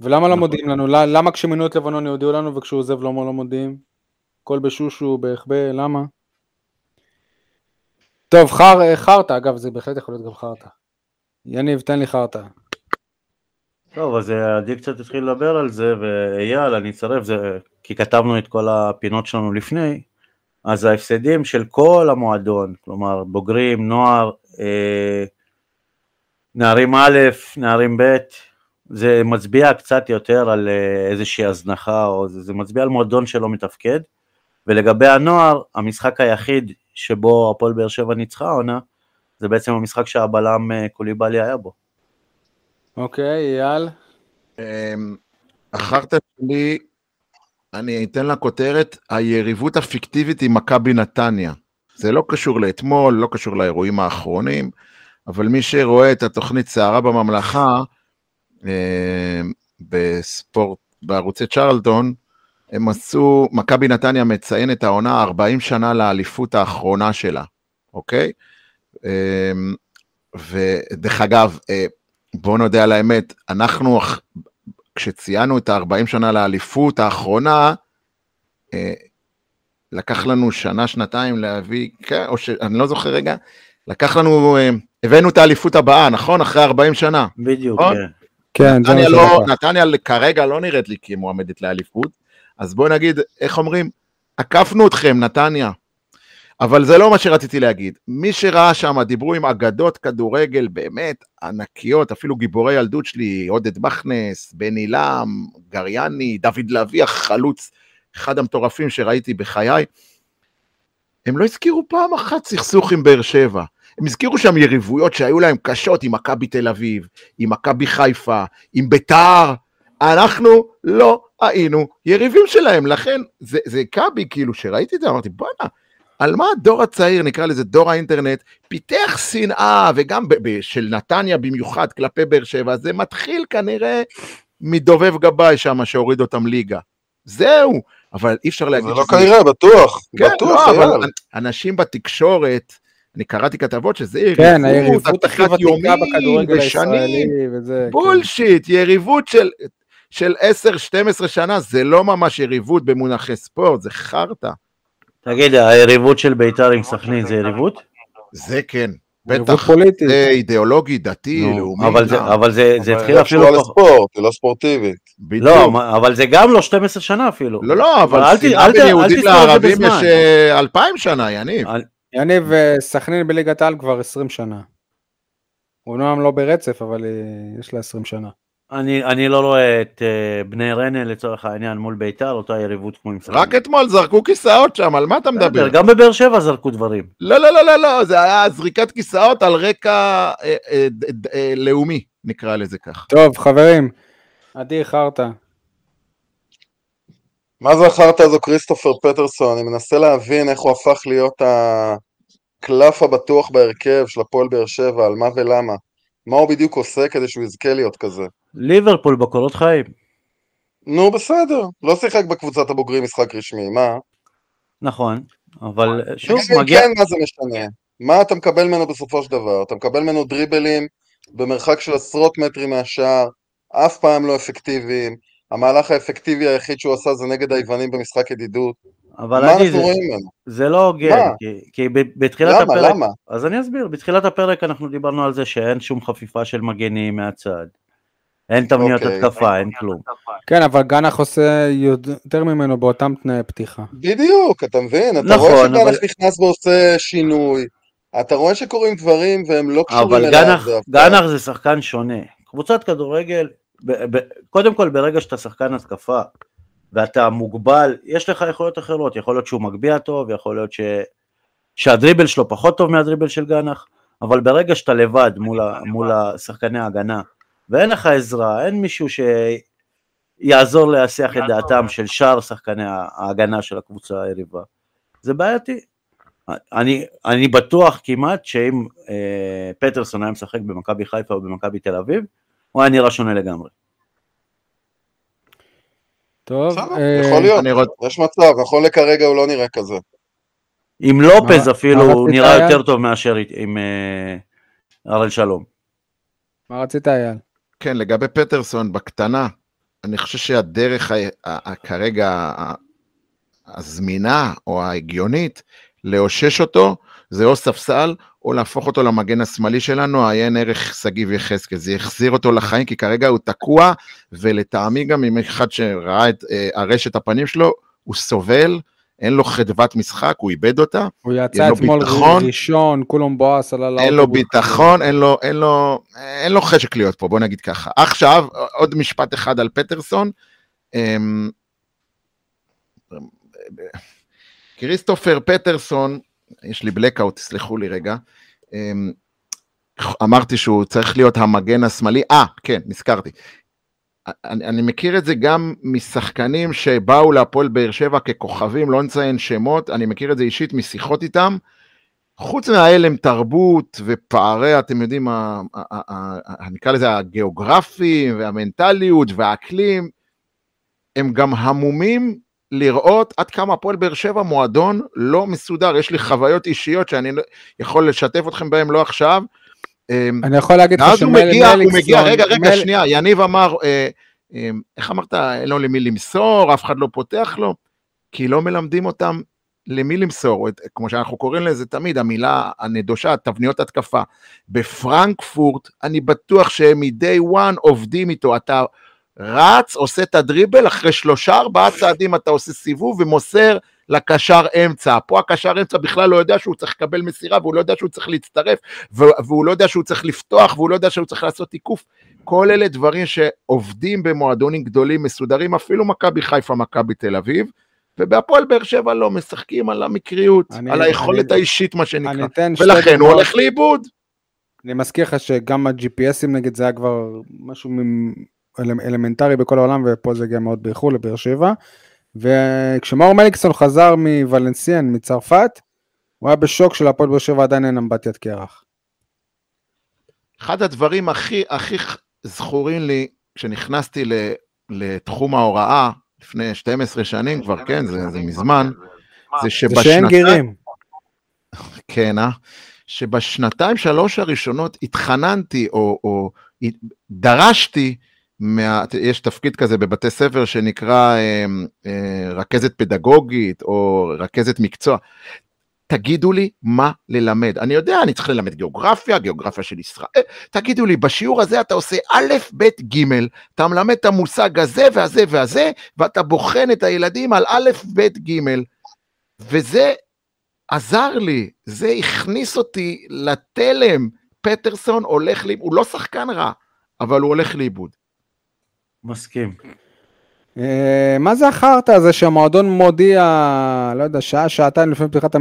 ולמה לא מודיעים לנו? למה כשמינו את לבנון יודיעו לנו וכשהוא עוזב לא מודיעים? כל בשושו, בהכבה, למה? טוב, חרטה, אגב, זה בהחלט יכול להיות גם חרטה. יניב, תן לי חרטה. טוב, אז עדי קצת התחיל לדבר על זה, ואייל, אני אצרף, זה, כי כתבנו את כל הפינות שלנו לפני, אז ההפסדים של כל המועדון, כלומר, בוגרים, נוער, נערים א', נערים ב', זה מצביע קצת יותר על איזושהי הזנחה, או זה מצביע על מועדון שלא מתפקד, ולגבי הנוער, המשחק היחיד, שבו הפועל באר שבע ניצחה עונה, זה בעצם המשחק שהבלם קוליבאלי היה בו. אוקיי, אייל. החרטה שלי אני אתן לה כותרת, היריבות הפיקטיבית עם מכבי נתניה. זה לא קשור לאתמול, לא קשור לאירועים האחרונים, אבל מי שרואה את התוכנית סערה בממלכה, בספורט, בערוצי צ'רלטון, הם עשו, מכבי נתניה מציין את העונה 40 שנה לאליפות האחרונה שלה, אוקיי? ודרך אגב, בוא נודה על האמת, אנחנו כשציינו את ה-40 שנה לאליפות האחרונה, לקח לנו שנה, שנתיים להביא, או שאני לא זוכר רגע, לקח לנו, הבאנו את האליפות הבאה, נכון? אחרי 40 שנה. בדיוק, נכון? כן. כן, נתניה כרגע לא נראית לי כי היא מועמדת לאליפות, אז בואו נגיד, איך אומרים, עקפנו אתכם נתניה, אבל זה לא מה שרציתי להגיד, מי שראה שם, דיברו עם אגדות כדורגל באמת ענקיות, אפילו גיבורי ילדות שלי, עודד מכנס, בן אילם, גריאני, דוד לוי, החלוץ, אחד המטורפים שראיתי בחיי, הם לא הזכירו פעם אחת סכסוך עם באר שבע, הם הזכירו שם יריבויות שהיו להם קשות עם מכבי תל אביב, עם מכבי חיפה, עם ביתר, אנחנו לא היינו יריבים שלהם, לכן זה קבי כאילו שראיתי את זה, אמרתי בואנה, על מה הדור הצעיר, נקרא לזה דור האינטרנט, פיתח שנאה וגם של נתניה במיוחד כלפי באר שבע, זה מתחיל כנראה מדובב גבאי שם שהוריד אותם ליגה, זהו, אבל אי אפשר להגיד... זה לא כנראה, בטוח, בטוח, אבל אנשים בתקשורת, אני קראתי כתבות שזה יריבות אחת יומית ושנים, בולשיט, יריבות של 10-12 שנה, זה לא ממש יריבות במונחי ספורט, זה חרטה. תגיד, היריבות של ביתר עם סכנין זה יריבות? זה כן, בטח, זה אידיאולוגי, דתי, לאומי. אבל זה התחיל אפילו... זה לא ספורט, זה לא ספורטיבי. לא, אבל זה גם לא 12 שנה אפילו. לא, לא, אבל בין יהודים לערבים יש 2000 שנה, יניב. יניב סכנין בליגת העל כבר 20 שנה. אומנם לא ברצף, אבל יש לה 20 שנה. אני לא רואה את בני רנה לצורך העניין מול ביתר, אותה יריבות כמו עם סכנין. רק אתמול זרקו כיסאות שם, על מה אתה מדבר? גם בבאר שבע זרקו דברים. לא, לא, לא, לא, זה היה זריקת כיסאות על רקע לאומי, נקרא לזה כך. טוב, חברים, עדי חרטה. מה זה החרטה? זו כריסטופר פטרסון, אני מנסה להבין איך הוא הפך להיות הקלף הבטוח בהרכב של הפועל באר שבע, על מה ולמה. מה הוא בדיוק עושה כדי שהוא יזכה להיות כזה? ליברפול בקורות חיים. נו בסדר, לא שיחק בקבוצת הבוגרים משחק רשמי, מה? נכון, אבל שוב מגיע... כן, מה זה משנה? מה אתה מקבל ממנו בסופו של דבר? אתה מקבל ממנו דריבלים במרחק של עשרות מטרים מהשאר, אף פעם לא אפקטיביים, המהלך האפקטיבי היחיד שהוא עשה זה נגד היוונים במשחק ידידות. אבל זה לא הוגן, כי בתחילת הפרק, אז אני אסביר, בתחילת הפרק אנחנו דיברנו על זה שאין שום חפיפה של מגנים מהצד, אין תבניות התקפה, אין כלום. כן, אבל גנח עושה יותר ממנו באותם תנאי פתיחה. בדיוק, אתה מבין, אתה רואה שגנח נכנס ועושה שינוי, אתה רואה שקוראים דברים והם לא קשורים אליו. אבל גנח זה שחקן שונה, קבוצת כדורגל, קודם כל ברגע שאתה שחקן התקפה, ואתה מוגבל, יש לך יכולות אחרות, יכול להיות שהוא מגביע טוב, יכול להיות שהדריבל שלו פחות טוב מהדריבל של גנח, אבל ברגע שאתה לבד מול השחקני ההגנה, ואין לך עזרה, אין מישהו שיעזור להסיח את דעתם של שאר שחקני ההגנה של הקבוצה היריבה, זה בעייתי. אני בטוח כמעט שאם פטרסון היה משחק במכבי חיפה או במכבי תל אביב, הוא היה נראה שונה לגמרי. טוב, יכול להיות, יש מצב, נכון לכרגע הוא לא נראה כזה. עם לופז אפילו הוא נראה יותר טוב מאשר עם ארל שלום. מה רצית אייל? כן, לגבי פטרסון בקטנה, אני חושב שהדרך כרגע הזמינה או ההגיונית לאושש אותו, זה או ספסל או להפוך אותו למגן השמאלי שלנו, עיין ערך סגי ויחזקאל, זה יחזיר אותו לחיים, כי כרגע הוא תקוע, ולטעמי גם עם אחד שראה את הרשת הפנים שלו, הוא סובל, אין לו חדוות משחק, הוא איבד אותה, הוא יצא אתמול ראשון, כולם בועס על הלאה, אין לו ביטחון, אין לו חשק להיות פה, בוא נגיד ככה. עכשיו, עוד משפט אחד על פטרסון, כריסטופר פטרסון, יש לי בלקאוט, תסלחו לי רגע, אמרתי שהוא צריך להיות המגן השמאלי, כן, נזכרתי, אני מכיר את זה גם משחקנים שבאו להפועל באר שבע ככוכבים, לא נציין שמות, אני מכיר את זה אישית משיחות איתם, חוץ מההלם תרבות ופערי, אתם יודעים, נקרא לזה הגיאוגרפיים והמנטליות והאקלים, הם גם המומים לראות עד כמה הפועל באר שבע מועדון לא מסודר, יש לי חוויות אישיות שאני יכול לשתף אתכם בהם לא עכשיו, אני יכול להגיד לך הוא מגיע, רגע, שנייה, יניב אמר, איך אמרת, אין לו למי למסור, אף אחד לא פותח לו, כי לא מלמדים אותם למי למסור, כמו שאנחנו קוראים לזה תמיד, המילה הנדושה, תבניות התקפה, בפרנקפורט, אני בטוח שהם מדי וואן עובדים איתו, אתה רץ, עושה את הדריבל, אחרי 3-4 צעדים אתה עושה סיבוב ומוסר לקשר אמצע, פה הקשר אמצע בכלל לא יודע שהוא צריך לקבל מסירה, והוא לא יודע שהוא צריך להצטרף, והוא לא יודע שהוא צריך לפתוח, והוא לא יודע שהוא צריך לעשות תיקוף, כל אלה דברים שעובדים במועדונים גדולים מסודרים, אפילו מכבי חיפה, מכבי תל אביב, ובהפועל באר שבע לא משחקים על המקריות, על היכולת האישית מה שנקרא, ולכן הוא הולך לאיבוד. אני מזכיר לך שגם ה-GPSים נגד זה היה כבר משהו אלמנטרי בכל העולם, ופה זה גם מאוד באיחור לבאר שבע, וכשמאור מליקסון חזר מוולנסיאן, מצרפת, הוא היה בשוק של הפועל באר שבע עדיין אין אמבטיית קרח. אחד הדברים הכי זכורים לי, כשנכנסתי לתחום ההוראה, לפני 12 שנים כבר, כן, זה מזמן, זה שאין גרים. כן, שבשנתיים 3 הראשונות התחננתי, או דרשתי, יש תפקיד כזה בבתי ספר שנקרא רכזת פדגוגית או רכזת מקצוע, תגידו לי מה ללמד, אני יודע אני צריך ללמד גיאוגרפיה של ישראל, תגידו לי בשיעור הזה אתה עושה א' ב' ג', אתה מלמד את המושג הזה והזה והזה ואתה בוחן את הילדים על א' ב' ג', וזה עזר לי, זה הכניס אותי לתלם, פטרסון הולך לאיבוד, הוא לא שחקן רע אבל הוא הולך לאיבוד. מסכים. מה זה אחרת הזה שהמועדון מודיע, לא יודע, שעה, שעתיים לפני פתיחת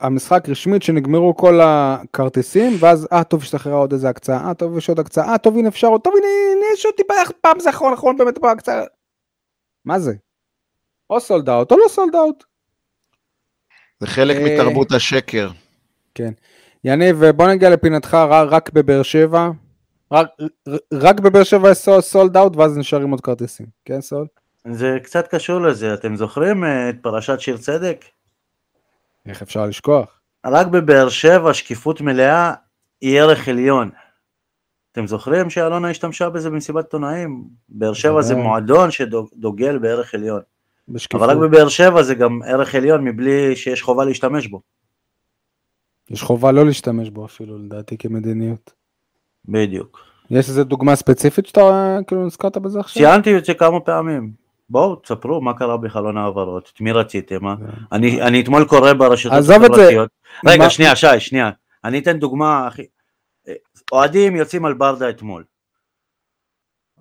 המשחק רשמית שנגמרו כל הכרטיסים, ואז טוב שתחררה עוד איזה הקצאה, טוב יש עוד הקצאה, טוב הנה אפשר עוד, טוב הנה יש עוד טיפה, פעם זה אחרון באמת פה הקצאה. מה זה? או סולד אאוט או לא סולד אאוט. זה חלק מתרבות השקר. כן. יניב, בוא נגיע לפינתך רק בבאר שבע. רק בבאר שבע סולד אאוט ואז נשארים עוד כרטיסים, כן סול? זה קצת קשור לזה, אתם זוכרים את פרשת שיר צדק? איך אפשר לשכוח? רק בבאר שבע שקיפות מלאה היא ערך עליון. אתם זוכרים שאלונה השתמשה בזה במסיבת עיתונאים? באר שבע זה מועדון שדוגל בערך עליון. אבל רק בבאר שבע זה גם ערך עליון מבלי שיש חובה להשתמש בו. יש חובה לא להשתמש בו אפילו לדעתי כמדיניות. בדיוק. יש איזו דוגמה ספציפית שאתה כאילו נזכרת בזה עכשיו? ציינתי את זה כמה פעמים. בואו, תספרו מה קרה בחלון העברות, את מי רציתם, אה? אני אתמול קורא ברשתות החברתיות. רגע, שנייה, שנייה. אני אתן דוגמה, אחי. אוהדים יוצאים על ברדה אתמול.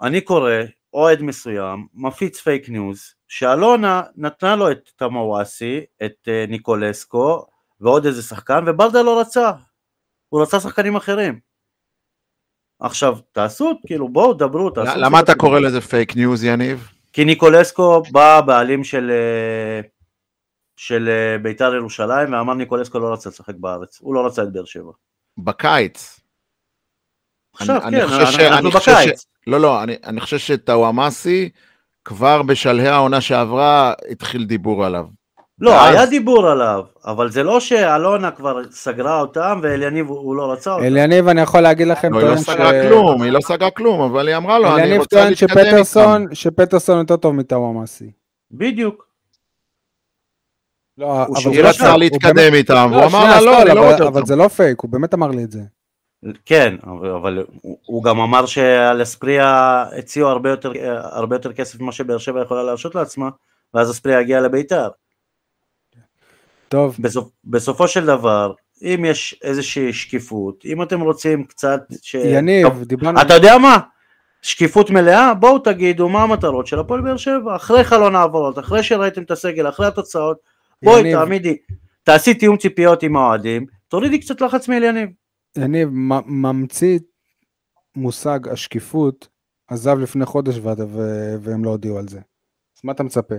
אני קורא, אוהד מסוים, מפיץ פייק ניוז, שאלונה נתנה לו את תמוואסי, את ניקולסקו, ועוד איזה שחקן, וברדה לא רצה. הוא רצה שחקנים אחרים. עכשיו, תעשו, כאילו, בואו, דברו, תעשו. למה אתה קורא לזה פייק ניוז, יניב? כי ניקולסקו בא בעלים של ביתר ירושלים, ואמר ניקולסקו לא רצה לשחק בארץ, הוא לא רצה את באר שבע. בקיץ. עכשיו, כן, אנחנו בקיץ. לא, אני חושב שטאוואמאסי, כבר בשלהי העונה שעברה, התחיל דיבור עליו. לא, היה דיבור עליו, אבל זה לא שאלונה כבר סגרה אותם, ואליניב הוא לא רצה אותם. אליניב, אני יכול להגיד לכם... לא, היא לא סגרה כלום, אבל היא אמרה לו, אני רוצה להתקדם איתם. שפטרסון יותר טוב מתאוואמאסי. בדיוק. היא רצה להתקדם איתם, והוא אמר לה, לא, אני לא רוצה אותם. אבל זה לא פייק, הוא באמת אמר לי את זה. כן, אבל הוא גם אמר שהלספריה הציעו הרבה יותר כסף ממה שבאר שבע יכולה להרשות לעצמה, ואז הספריה הגיעה לביתר. טוב. בסופו של דבר, אם יש איזושהי שקיפות, אם אתם רוצים קצת... יניב, דיברנו... אתה יודע מה? שקיפות מלאה, בואו תגידו מה המטרות של הפועל באר שבע, אחרי חלון העברות, אחרי שראיתם את הסגל, אחרי התוצאות, בואי תעמידי, תעשי תיאום ציפיות עם האוהדים, תורידי קצת לחץ מאל יניב. יניב, ממציא מושג השקיפות עזב לפני חודש והם לא הודיעו על זה. אז מה אתה מצפה?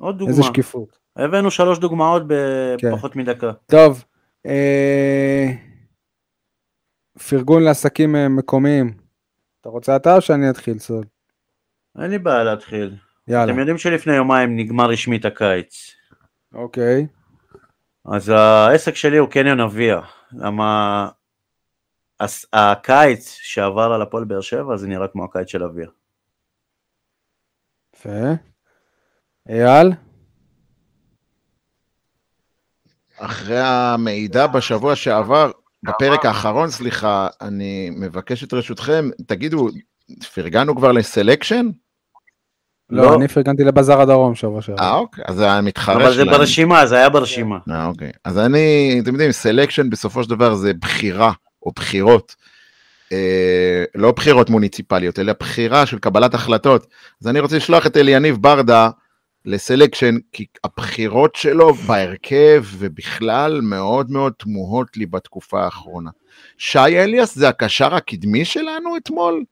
עוד דוגמה. איזה שקיפות. הבאנו 3 דוגמאות בפחות מדקה. טוב. פרגון לעסקים מקומיים. אתה רוצה אתה או שאני אתחיל סוד? אין לי בעיה להתחיל. יאללה. אתם יודעים שלפני יומיים נגמר רשמית הקיץ. אוקיי. אז העסק שלי הוא קניון אביה. למה... הקיץ שעבר על הפועל באר שבע זה נראה כמו הקיץ של אביה. יפה. אייל? אחרי המידע בשבוע שעבר, בפרק האחרון, סליחה, אני מבקש את רשותכם, תגידו, פרגנו כבר לסלקשן? לא, אני פרגנתי לבזר הדרום שבוע שעבר. אוקיי, אז זה מתחרש. אבל זה ברשימה, זה היה ברשימה. אוקיי, אז אני, אתם יודעים, סלקשן בסופו של דבר זה בחירה. או בחירות, לא בחירות מוניציפליות, אלא בחירה של קבלת החלטות. אז אני רוצה לשלוח את אליניב ברדה לסלקשן, כי הבחירות שלו בהרכב ובכלל מאוד מאוד תמוהות לי בתקופה האחרונה. שי אליאס זה הקשר הקדמי שלנו אתמול?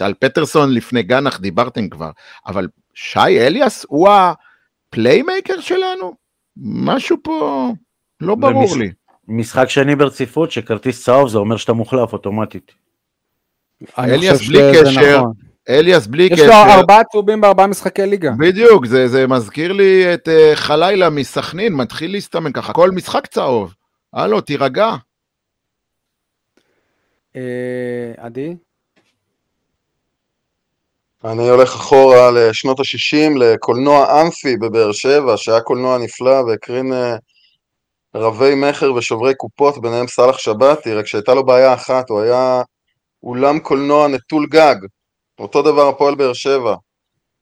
על פטרסון לפני גנח דיברתם כבר, אבל שי אליאס הוא הפליימייקר שלנו? משהו פה לא ברור לי. משחק שני ברציפות, שכרטיס צהוב זה אומר שאתה מוחלף אוטומטית. אליאס בלי קשר, אליאס בלי קשר. יש לו 4 צהובים ב4 משחקי ליגה. בדיוק, זה מזכיר לי את חלילה מסכנין, מתחיל להסתמן ככה, כל משחק צהוב. הלו, תירגע. עדי? אני הולך אחורה לשנות ה-60, לקולנוע אמפי בבאר שבע, שהיה קולנוע נפלא, והקרין... רבי מחר ושוברי קופות, ביניהם סלח שבתי, רק שהייתה לו בעיה אחת, הוא היה אולם קולנוע נטול גג, אותו דבר הפועל באר שבע,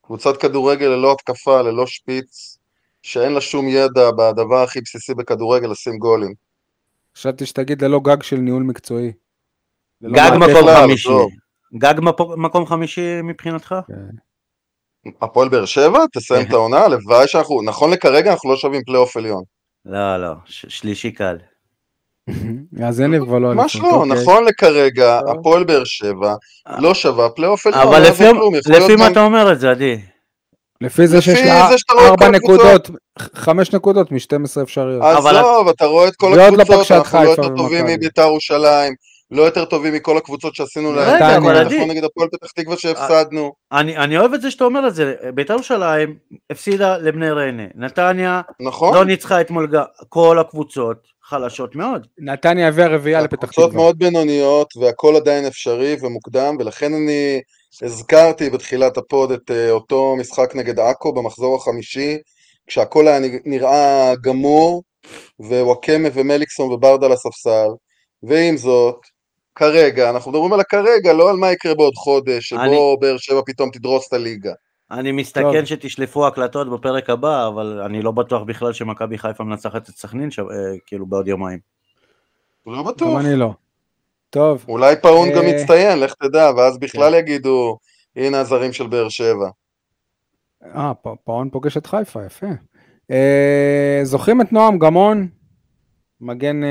קבוצת כדורגל ללא התקפה, ללא שפיץ, שאין לה שום ידע בדבר הכי בסיסי בכדורגל, לשים גולים. חשבתי שתגיד ללא גג של ניהול מקצועי. גג מקום חמישי. גג מקום חמישי מבחינתך? הפועל באר שבע, תסיים את העונה, לבאי שאנחנו, נכון לכרגע אנחנו לא שווים פלייאוף עליון. לא, לא, שלישי קל. אז אין לי כבר לא... ממש לא, נכון לכרגע, הפועל באר שבע, לא שווה פלייאוף עליון. אבל לפי מה אתה אומר את זה, עדי? לפי זה שיש לה 4 נקודות, 5 נקודות מ-12 אפשריות. אז לא, אתה רואה את כל הקבוצות, אנחנו לא יותר טובים מבית"ר ירושלים, לא יותר טובים מכל הקבוצות שעשינו להם. אנחנו נגד הפועל פתח תקווה שהפסדנו. אני אוהב את זה שאתה אומר את זה. בית"ר ירושלים הפסידה לבני ריינה. נתניה לא ניצחה את מולגה. כל הקבוצות חלשות מאוד. נתניה הביא הרביעייה לפתח תקווה. קבוצות מאוד בינוניות, והכל עדיין אפשרי ומוקדם, ולכן אני הזכרתי בתחילת הפוד את אותו משחק נגד עכו במחזור החמישי, כשהכל היה נראה גמור, ווואקמה ומליקסון וברדה לספסל. ועם זאת, כרגע, אנחנו מדברים על הכרגע, לא על מה יקרה בעוד חודש, שבו באר שבע פתאום תדרוס את הליגה. אני מסתכן שתשלפו הקלטות בפרק הבא, אבל אני לא בטוח בכלל שמכבי חיפה מנצחת את סכנין, כאילו בעוד יומיים. לא בטוח. גם אני לא. טוב. אולי פאון גם יצטיין, לך תדע, ואז בכלל יגידו, הנה הזרים של באר שבע. פאון פוגש את חיפה, יפה. זוכרים את נועם גמון? מגן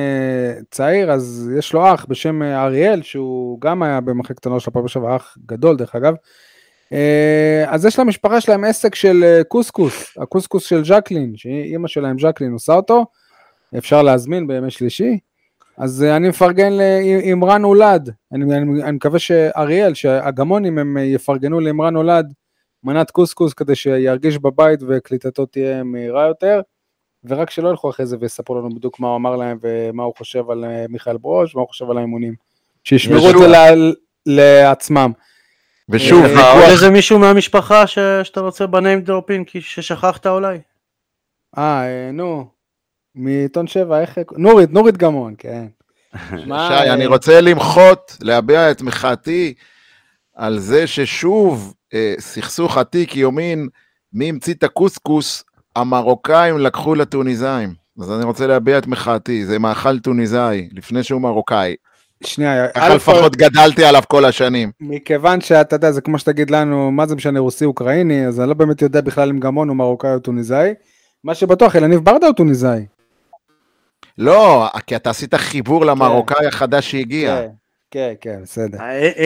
צעיר, אז יש לו אח בשם אריאל, שהוא גם היה במחלקת הנוער של הפועל באר שבע, אח גדול דרך אגב, אז יש למשפחה שלהם עסק של קוסקוס, הקוסקוס של ז'קלין, שאימא שלהם ז'קלין עושה אותו, אפשר להזמין בימי שלישי, אז אני מפרגן לאמרן הולד, אני מקווה שאריאל, שהגמונים הם יפרגנו לאמרן הולד, מנת קוסקוס כדי שירגיש בבית וקליטתו תהיה מהירה יותר, ורק שלא הלכו אחרי זה ויספרו לנו בדיוק מה הוא אמר להם, ומה הוא חושב על מיכאל ברוש, מה הוא חושב על האימונים, שישמרו את זה לעצמם. ושוב, עוד איזה מישהו מהמשפחה שאתה רוצה בניים דרופין, כי ששכחת אולי. נו, מעיתון 7, איך... נורית גמון, כן. שי, אני רוצה למחות, להביע את מחאתי, על זה ששוב, סכסוך עתיק יומין, מי המציא את הקוסקוס, המרוקאים לקחו לטוניזאים, אז אני רוצה להביע את מחאתי, זה מאכל טוניזאי, לפני שהוא מרוקאי. שנייה, ככה לפחות גדלתי עליו כל השנים. מכיוון שאתה יודע, זה כמו שתגיד לנו, מה זה משנה רוסי-אוקראיני, אז אני לא באמת יודע בכלל אם גמון הוא מרוקאי או טוניזאי, מה שבטוח, אלניב ברדה הוא טוניזאי. לא, כי אתה עשית חיבור למרוקאי החדש שהגיע. כן, כן, בסדר.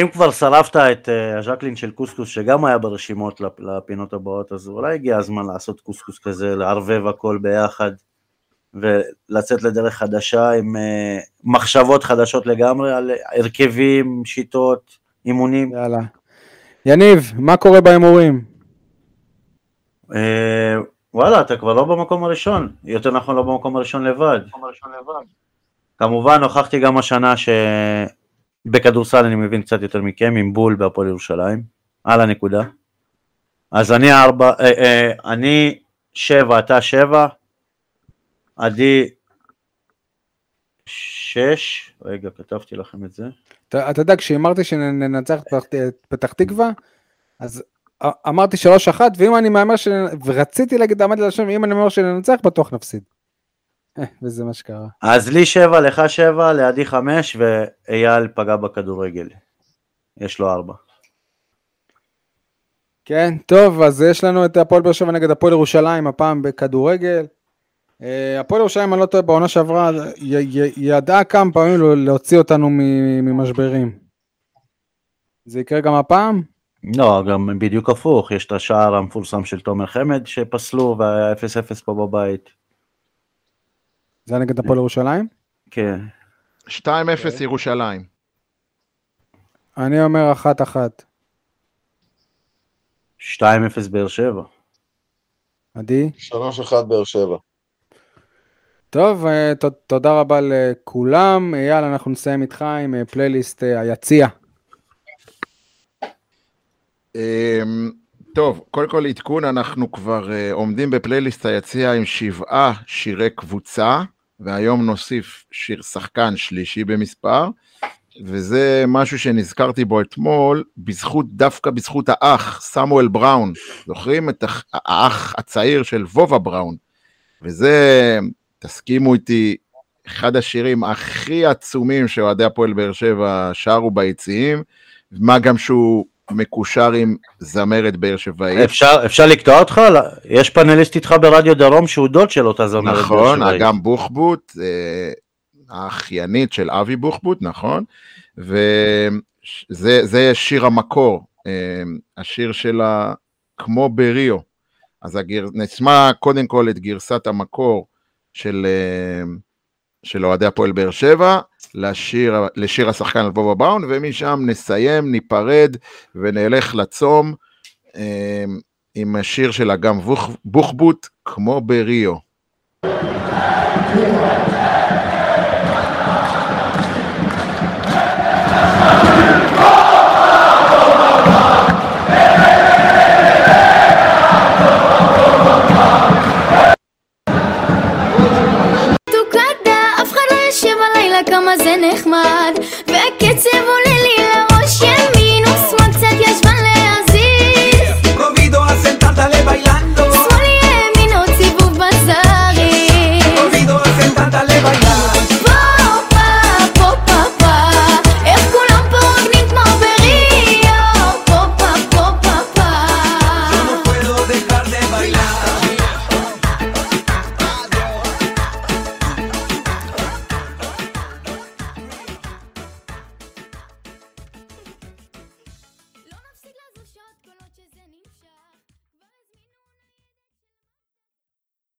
אם כבר שרפת את הז'קלין של קוסקוס, שגם היה ברשימות לפינות הבאות, אז אולי הגיע הזמן לעשות קוסקוס כזה, לערבב הכל ביחד, ולצאת לדרך חדשה עם מחשבות חדשות לגמרי, על הרכבים, שיטות, אימונים. יאללה. יניב, מה קורה באימורים? וואלה, אתה כבר לא במקום הראשון, יותר נכון לא במקום הראשון לבד. כמובן, הוכחתי גם השנה שבכדורסל אני מבין קצת יותר מכם, עם בול בהפועל ירושלים, על הנקודה. אז אני 7, אתה 7, עדי 6, רגע, כתבתי לכם את זה. אתה יודע, כשאמרתי שננצח פתח תקווה, אז אמרתי 3-1, ואם אני מאמר ורציתי להגיד, עמד ללשון, אם אני מאמר שננצח, בטוח נפסיד. וזה מה שקרה. אז לי 7, לך 7, לידי 5, ואייל פגע בכדורגל. יש לו 4. כן, טוב, אז יש לנו את הפועל באר שבע נגד הפועל ירושלים, הפעם בכדורגל. הפועל ירושלים, אני לא טועה, בעונה שעברה, ידעה כמה פעמים להוציא אותנו ממשברים. זה יקרה גם הפעם? לא, גם בדיוק הפוך, יש את השער המפורסם של תומר חמד שפסלו, והיה 0-0 פה בבית. זה נגד הפועל ירושלים? כן. 2-0 ירושלים. אני אומר 1-1. 2-0 באר שבע. עדי? 3-1 באר שבע. טוב, תודה רבה לכולם. יאללה, אנחנו נסיים איתך עם פלייליסט היציאה. טוב, קודם כל עדכון, אנחנו כבר עומדים בפלייליסט היציאה עם 7 שירי קבוצה, והיום נוסיף שיר שחקן שלישי במספר, וזה משהו שנזכרתי בו אתמול, דווקא בזכות האח, סמואל בראון, זוכרים את האח הצעיר של וובה בראון, וזה, תסכימו איתי, אחד השירים הכי עצומים שאוהדי הפועל באר שבע שרו ביציעים, מה גם שהוא מקושר עם זמרת באר שבעית. אפשר לקטוע אותך? יש פאנליסט איתך ברדיו דרום שהוא דוד של אותה זמרת. נכון, אגם בוחבוט, האחיינית של אבי בוחבוט, נכון, וזה שיר המקור, השיר שלה כמו בריו, אז נשמע קודם כל את גרסת המקור של אוהדי הפועל באר שבע, לשיר השחקן על בובה בראון, ומשם נסיים, ניפרד, ונלך לצום, עם השיר של אגם בוחבוט, כמו בריו. כמה זה נחמד, והקצב עולה